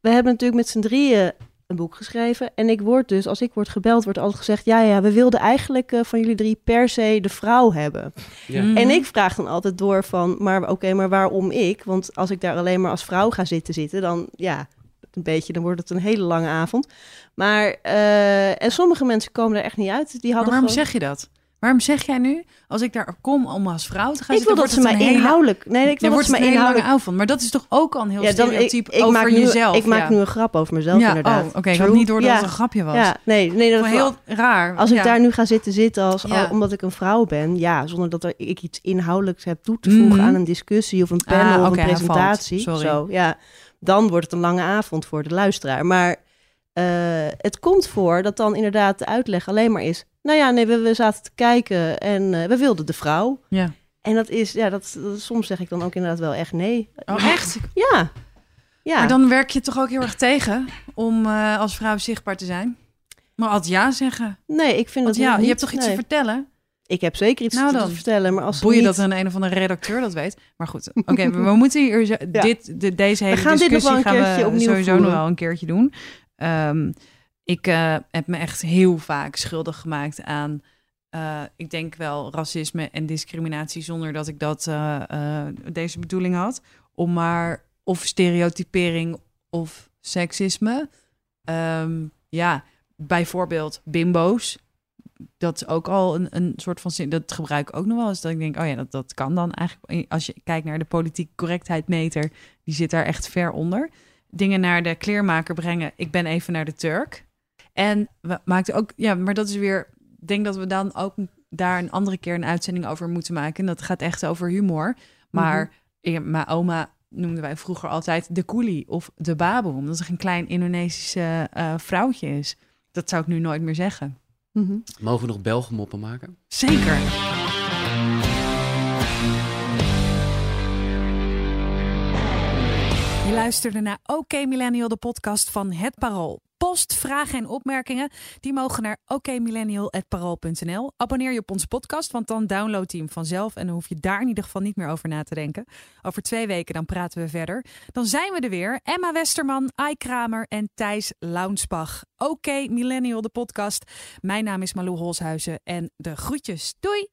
We hebben natuurlijk met z'n drieën een boek geschreven. En ik word dus, als ik word gebeld, wordt altijd gezegd... ja, ja, we wilden eigenlijk uh, van jullie drie per se de vrouw hebben. Ja. Mm-hmm. En ik vraag dan altijd door van... maar oké, okay, maar waarom ik? Want als ik daar alleen maar als vrouw ga zitten zitten... dan ja, een beetje, dan wordt het een hele lange avond. Maar, uh, en sommige mensen komen er echt niet uit. Die hadden maar waarom gewoon... zeg je dat? Waarom zeg jij nu, als ik daar kom om als vrouw te gaan ik zitten... Ik wil dat ze mij inhoudelijk... Hele... Nee, ik wil dat ze mij inhoudelijk... lange avond. Maar dat is toch ook al een heel ja, stereotype ik, ik over nu, jezelf? Ik ja. maak nu een grap over mezelf, ja, inderdaad. Oh, oké. Okay, ik had niet door dat ja. het een grapje was. Ja, nee, nee, dat was heel raar. Als ja. ik daar nu ga zitten zitten, als, ja. al, omdat ik een vrouw ben... Ja, zonder dat er, ik iets inhoudelijks heb toe te voegen mm. aan een discussie... of een panel ah, of okay, een presentatie. Sorry. Zo, ja. Dan wordt het een lange avond voor de luisteraar. Maar uh, het komt voor dat dan inderdaad de uitleg alleen maar is... Nou ja, nee, we, we zaten te kijken en uh, we wilden de vrouw. Ja. En dat is, ja, dat, dat soms zeg ik dan ook inderdaad wel echt nee. Oh, echt? Ja. ja. Maar dan werk je toch ook heel erg tegen om uh, als vrouw zichtbaar te zijn? Maar altijd ja zeggen. Nee, ik vind dat ja, niet. Je hebt toch iets nee. te vertellen? Ik heb zeker iets nou te, te vertellen, maar als boeien niet... dat een een of andere redacteur dat weet. Maar goed, oké, okay, we, we moeten hier zo, ja. dit, de, deze hele we gaan discussie dit nog wel een gaan we sowieso voeren. nog wel een keertje doen. Um, Ik uh, heb me echt heel vaak schuldig gemaakt aan, uh, ik denk wel, racisme en discriminatie... zonder dat ik dat uh, uh, deze bedoeling had. Om maar of stereotypering of seksisme. Um, ja, bijvoorbeeld bimbo's. Dat is ook al een, een soort van... Dat gebruik ik ook nog wel eens. Dat ik denk, oh ja, dat, dat kan dan eigenlijk. Als je kijkt naar de politieke correctheidmeter... die zit daar echt ver onder. Dingen naar de kleermaker brengen. Ik ben even naar de Turk. En we maakten ook, ja, maar dat is weer... Ik denk dat we dan ook daar een andere keer een uitzending over moeten maken. En dat gaat echt over humor. Maar mm-hmm. mijn oma noemden wij vroeger altijd de coolie of de baboe. Omdat er een klein Indonesische uh, vrouwtje is. Dat zou ik nu nooit meer zeggen. Mm-hmm. Mogen we nog Belgenmoppen maken? Zeker. Je luisterde naar OK Millennial, de podcast van Het Parool. Post, vragen en opmerkingen, die mogen naar okmillennial at parool punt n l. Abonneer je op onze podcast, want dan download je hem vanzelf... en dan hoef je daar in ieder geval niet meer over na te denken. Over twee weken dan praten we verder. Dan zijn we er weer. Emma Westerman, Aik Kramer en Thijs Launsbach. OK Millennial, de podcast. Mijn naam is Malou Holshuizen en de groetjes. Doei!